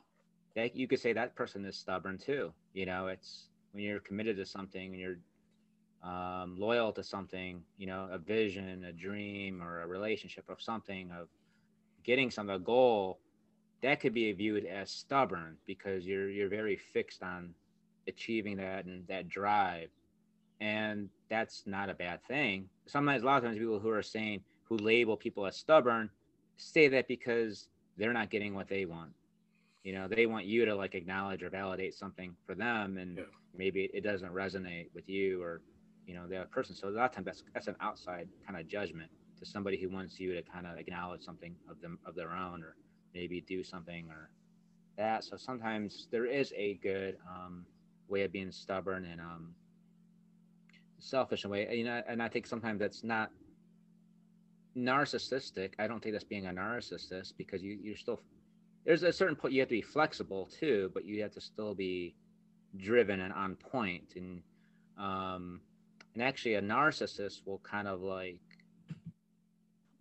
That you could say that person is stubborn too. You know, it's when you're committed to something, when you're um, loyal to something. You know, a vision, a dream, or a relationship of something, of getting some a goal. That could be viewed as stubborn because you're you're very fixed on achieving that and that drive, and that's not a bad thing. Sometimes, a lot of times, people who are saying who label people as stubborn. Say that because they're not getting what they want. You know, they want you to like acknowledge or validate something for them, and yeah. Maybe it doesn't resonate with you or, you know, the other person. So a lot of times that's that's an outside kind of judgment to somebody who wants you to kind of acknowledge something of them of their own, or maybe do something or that. So sometimes there is a good um, way of being stubborn and um, selfish in a way. You know, and I think sometimes that's not narcissistic. I don't think that's being a narcissist, because you, you're still, there's a certain point you have to be flexible too, but you have to still be driven and on point. And um, and actually a narcissist will kind of like,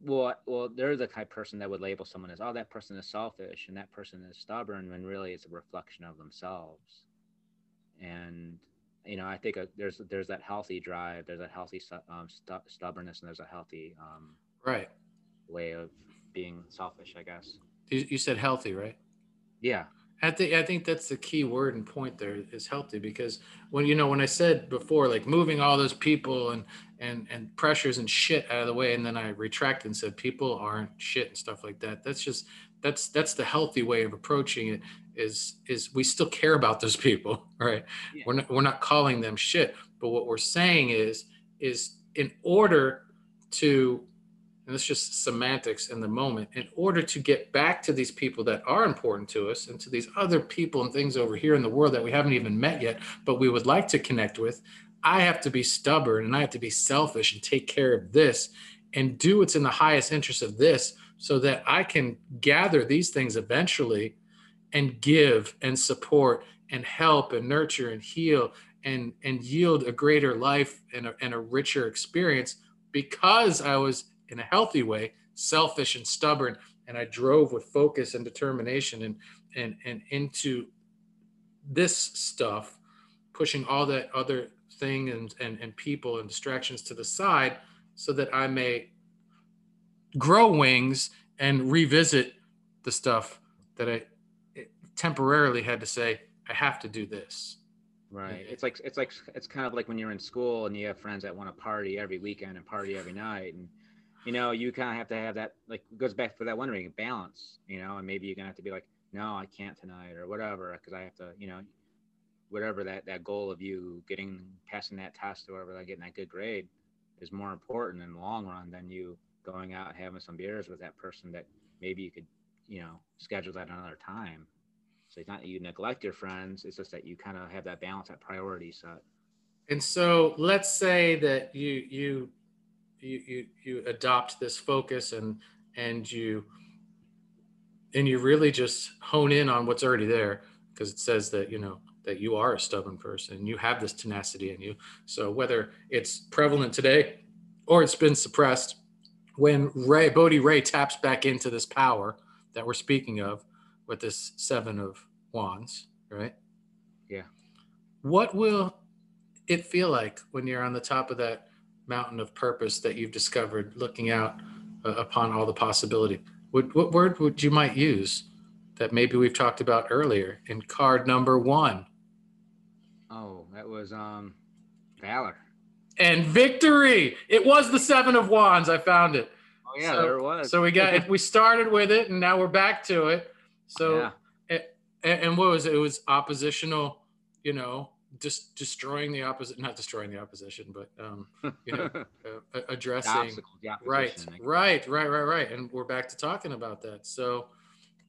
well, well, they're the type of person that would label someone as, oh, that person is selfish and that person is stubborn, when really it's a reflection of themselves. And, you know, I think a, there's there's that healthy drive, there's a healthy um, stu stubbornness, and there's a healthy um, right way of being selfish, I guess. You, you said healthy, right? Yeah. I think, I think that's the key word and point there is healthy, because when, you know, when I said before, like moving all those people and, and, and pressures and shit out of the way, and then I retracted and said, people aren't shit and stuff like that. That's just, that's, that's the healthy way of approaching it, is, is we still care about those people, right? Yeah. We're not, we're not calling them shit, but what we're saying is, is in order to, and it's just semantics in the moment, in order to get back to these people that are important to us and to these other people and things over here in the world that we haven't even met yet, but we would like to connect with, I have to be stubborn and I have to be selfish and take care of this and do what's in the highest interest of this, so that I can gather these things eventually and give and support and help and nurture and heal and, and yield a greater life and a, and a richer experience, because I was, in a healthy way, selfish and stubborn, and I drove with focus and determination and and and into this stuff, pushing all that other thing and and, and people and distractions to the side, so that I may grow wings and revisit the stuff that I temporarily had to say, I have to do this. Right. It's like it's like it's kind of like when you're in school and you have friends that want to party every weekend and party every night, and you know, you kind of have to have that, like, goes back for that wondering balance, you know, and maybe you're going to have to be like, no, I can't tonight or whatever, because I have to, you know, whatever that, that goal of you getting, passing that test or whatever, like getting that good grade is more important in the long run than you going out and having some beers with that person that maybe you could, you know, schedule that another time. So it's not that you neglect your friends, it's just that you kind of have that balance, that priority set. And so let's say that you, you, You, you, you adopt this focus and, and you, and you really just hone in on what's already there, because it says that, you know, that you are a stubborn person, you have this tenacity in you. So whether it's prevalent today or it's been suppressed, when Ray, Bodhi Ray taps back into this power that we're speaking of with this seven of wands, right? Yeah. What will it feel like when you're on the top of that mountain of purpose that you've discovered, looking out uh, upon all the possibility? What, what word would you might use that maybe we've talked about earlier in card number one? Oh, that was um, valor. And victory. It was the seven of wands. I found it. Oh yeah, so, there it was. So we got it. We started with it and now we're back to it. So, yeah. it, and what was it? It was oppositional, you know, just destroying the opposite, not destroying the opposition, but um, you know, uh, addressing the obstacle, the right, right, right, right, right. And we're back to talking about that. So,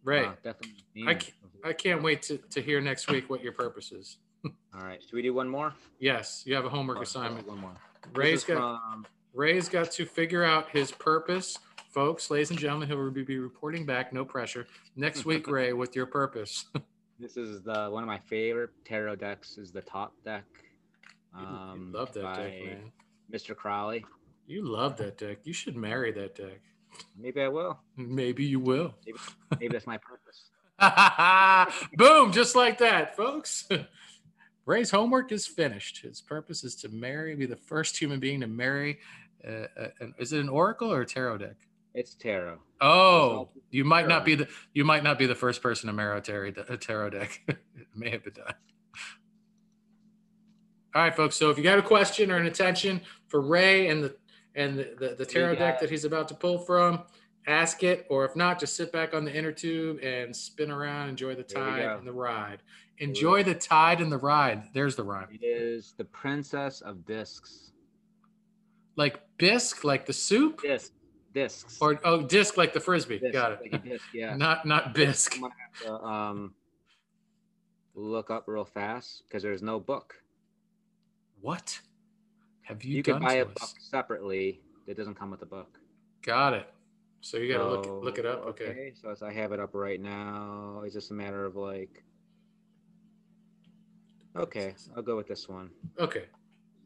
right. Uh, definitely. I, can't, I can't wait to, to hear next week what your purpose is. All right. Should we do one more? Yes. You have a homework oh, assignment. One more. Ray's got, from... Ray's got to figure out his purpose. Folks, ladies and gentlemen, he'll be reporting back. No pressure. Next week, Ray, with your purpose. This is the one of my favorite tarot decks, is the top deck. Um, you love that deck, man. Mister Crowley. You love that deck. You should marry that deck. Maybe I will. Maybe you will. Maybe, maybe that's my purpose. Boom, just like that, folks. Ray's homework is finished. His purpose is to marry, be the first human being to marry. Uh, an, is it an oracle or a tarot deck? It's tarot. Oh, you might not be the you might not be the first person to marry a tarot deck. It may have been done. All right, folks. So if you got a question or an attention for Ray and the and the, the, the tarot deck that he's about to pull from, ask it. Or if not, just sit back on the inner tube and spin around. Enjoy the tide and the ride. Enjoy the tide and the ride. There's the rhyme. It is the princess of discs. Like bisque, like the soup. Yes. Discs. Or oh, disc like the frisbee. Disc, got it. Like a disc, yeah. Not not bisque. I'm gonna have to, um, look up real fast because there's no book. What have you, you done? You can buy to a us? book separately that doesn't come with the book. Got it. So you gotta so, look look it up. Okay. okay. So as I have it up right now, it's just a matter of like. Okay, I'll go with this one. Okay.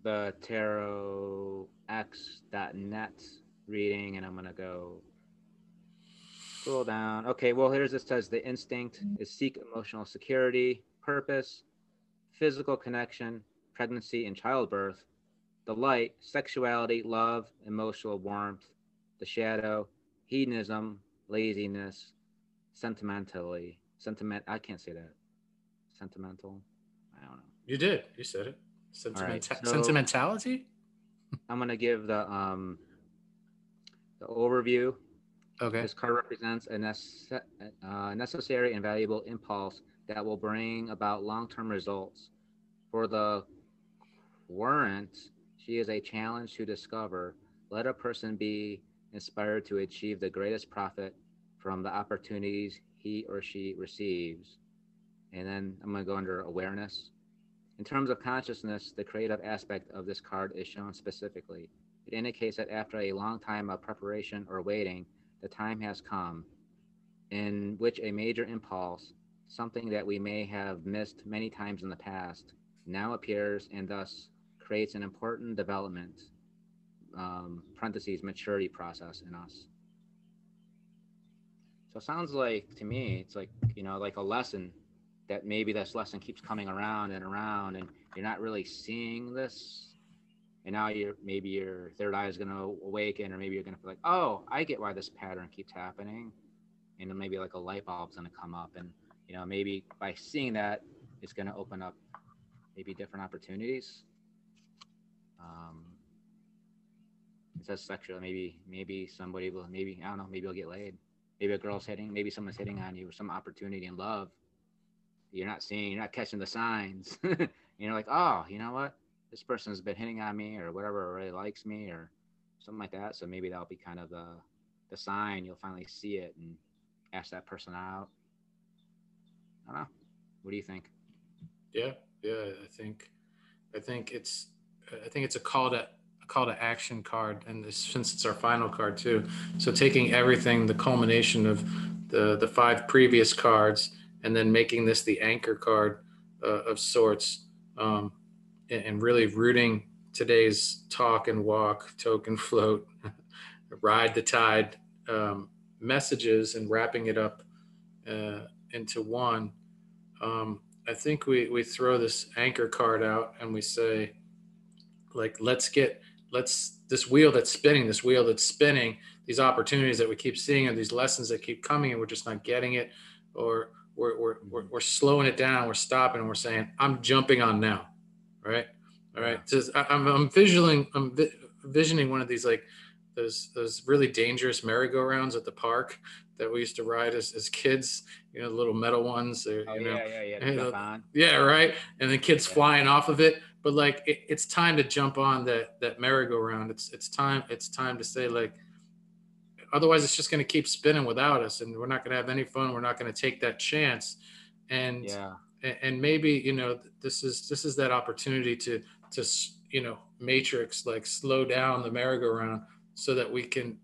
The tarot x dot net reading, and I'm gonna go scroll down. Okay, well, here's it says the instinct is seek emotional security, purpose, physical connection, pregnancy and childbirth, the light, sexuality, love, emotional warmth, the shadow, hedonism, laziness, sentimentally, sentiment. I can't say that. Sentimental. I don't know. You did. You said it. Sentiment right, so sentimentality. I'm gonna give the um the overview. Okay. This card represents a nece uh, necessary and valuable impulse that will bring about long-term results. For the warrant, she is a challenge to discover. Let a person be inspired to achieve the greatest profit from the opportunities he or she receives. And then I'm going to go under awareness. In terms of consciousness, the creative aspect of this card is shown specifically. It indicates that after a long time of preparation or waiting, the time has come in which a major impulse, something that we may have missed many times in the past, now appears and thus creates an important development, um, parentheses, maturity process in us. So it sounds like, to me, it's like, you know, like a lesson that maybe this lesson keeps coming around and around and you're not really seeing this. And now you're, maybe your third eye is going to awaken, or maybe you're going to be like, oh, I get why this pattern keeps happening. And then maybe like a light bulb's going to come up, and, you know, maybe by seeing that, it's going to open up maybe different opportunities. Um, it says sexual, maybe, maybe somebody will, maybe, I don't know, maybe you'll get laid. Maybe a girl's hitting, maybe someone's hitting on you, or some opportunity in love. You're not seeing, you're not catching the signs. You're like, oh, you know what? This person's been hitting on me, or whatever, or really likes me, or something like that. So maybe that'll be kind of the, the sign. You'll finally see it and ask that person out. I don't know. What do you think? Yeah. Yeah. I think, I think it's, I think it's a call to, a call to action card. And this, since it's our final card too. So taking everything, the culmination of the, the five previous cards, and then making this the anchor card uh, of sorts, um, and, and really rooting today's talk and walk, token float, ride the tide um, messages, and wrapping it up uh, into one. Um, I think we, we throw this anchor card out and we say, like, let's get, let's, this wheel that's spinning, this wheel that's spinning, these opportunities that we keep seeing, or these lessons that keep coming and we're just not getting it, or We're, we're, we're, we're slowing it down, we're stopping, and we're saying, I'm jumping on now, right? All right, just, I, I'm, I'm visualing, I'm vi visioning one of these, like those, those really dangerous merry-go-rounds at the park that we used to ride as, as kids, you know, the little metal ones. Or, oh, you yeah, know, yeah, yeah, and, uh, yeah, right? And the kids yeah. flying off of it, but like, it, it's time to jump on that, that merry-go-round. It's, it's time, it's time to say, like, otherwise, it's just going to keep spinning without us, and we're not going to have any fun. We're not going to take that chance, and yeah. and maybe, you know, this is this is that opportunity to to you know, matrix, like, slow down the merry-go-round so that we can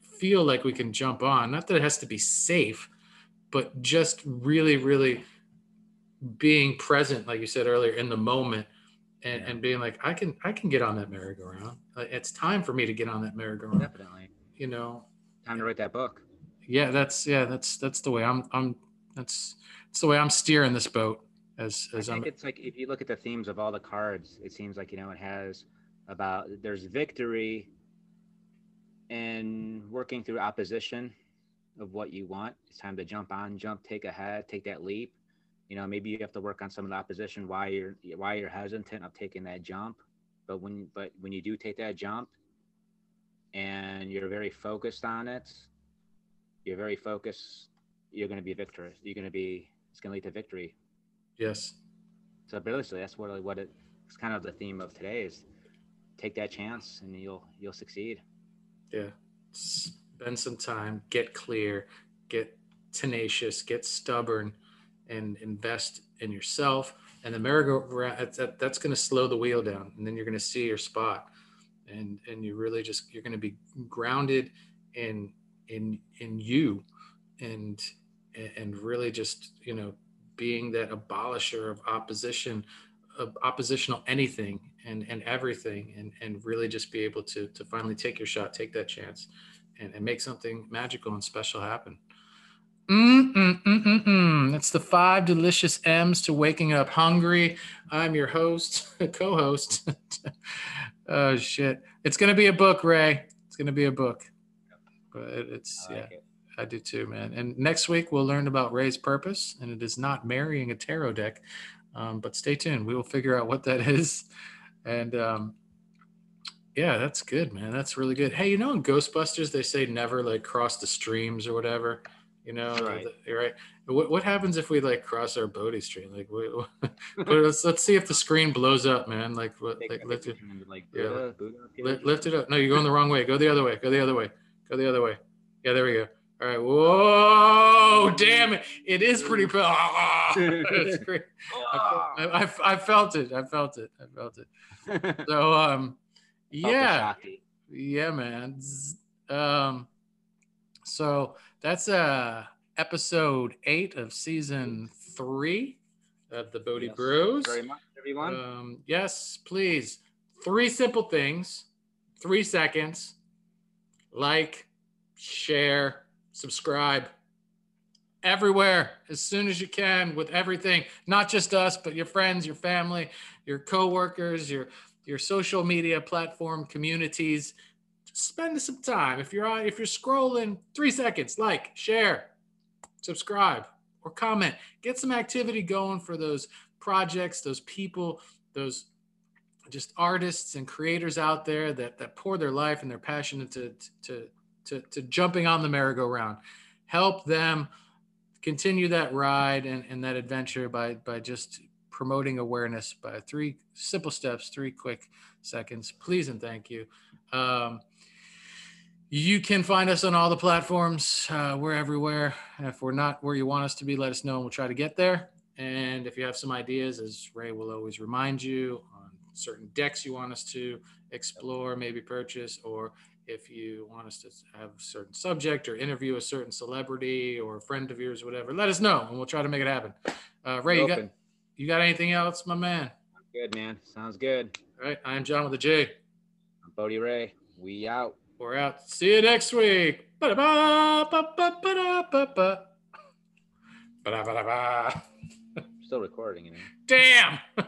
feel like we can jump on. Not that it has to be safe, but just really, really being present, like you said earlier, in the moment, and, yeah. and being like, I can I can get on that merry-go-round. It's time for me to get on that merry-go-round. Definitely, you know. Time to write that book. Yeah, that's yeah, that's that's the way I'm. I'm that's that's the way I'm steering this boat. As as I think I'm, it's like, if you look at the themes of all the cards, it seems like, you know, it has about there's victory in working through opposition of what you want. It's time to jump on, jump, take a head, take that leap. You know, maybe you have to work on some of the opposition why you're why you're hesitant of taking that jump. But when but when you do take that jump, and you're very focused on it, you're very focused, you're going to be victorious. You're going to be, it's going to lead to victory. Yes. So basically, that's what, what it, it's kind of the theme of today is take that chance and you'll, you'll succeed. Yeah. Spend some time, get clear, get tenacious, get stubborn, and invest and yourself, and the merry-go-round, that, that's going to slow the wheel down, and then you're going to see your spot, and and you really just, you're going to be grounded in in in you, and and really just, you know, being that abolisher of opposition, of oppositional anything and and everything, and and really just be able to to finally take your shot, take that chance, and, and make something magical and special happen. Mm, mm, mm, mm, mm. That's the five delicious M's to waking up hungry. I'm your host, co-host. Oh shit! It's gonna be a book, Ray. It's gonna be a book. But it's I like yeah, it. I do too, man. And next week we'll learn about Ray's purpose, and it is not marrying a tarot deck. Um, but stay tuned. We will figure out what that is. And um, yeah, that's good, man. That's really good. Hey, you know, in Ghostbusters they say never like cross the streams or whatever. You know, right? The, right. What what happens if we like cross our Bodhi stream? Like, we, let's let's see if the screen blows up, man. Like, what, like lift it, like, yeah, like, lift, lift it up. No, you're going the wrong way. Go the other way. Go the other way. Go the other way. Yeah, there we go. All right. Whoa! Damn it! It is pretty. Oh, it's great. I, I I felt it. I felt it. I felt it. So um, yeah, yeah, man. Um, so. That's uh, episode eight of season three of the Bodhi yes, Bros. Thank you very much, everyone. Um, yes, please. Three simple things, three seconds. Like, share, subscribe. Everywhere, as soon as you can, with everything. Not just us, but your friends, your family, your coworkers, your your social media platform communities. Spend some time. If you're on, if you're scrolling, three seconds, like, share, subscribe, or comment. Get some activity going for those projects, those people, those just artists and creators out there that that pour their life and their passion into to to, to jumping on the merry-go-round. Help them continue that ride and, and that adventure by by just promoting awareness by three simple steps, three quick seconds. Please and thank you. Um, You can find us on all the platforms. Uh, we're everywhere. If we're not where you want us to be, let us know and we'll try to get there. And if you have some ideas, as Ray will always remind you, on certain decks you want us to explore, maybe purchase, or if you want us to have a certain subject or interview a certain celebrity or a friend of yours, whatever, let us know and we'll try to make it happen. Uh, Ray, you got, you got anything else, my man? I'm good, man. Sounds good. All right. I'm John with a J. I'm Bodhi Ray. We out. We're out. See you next week. Still recording, you know. Damn.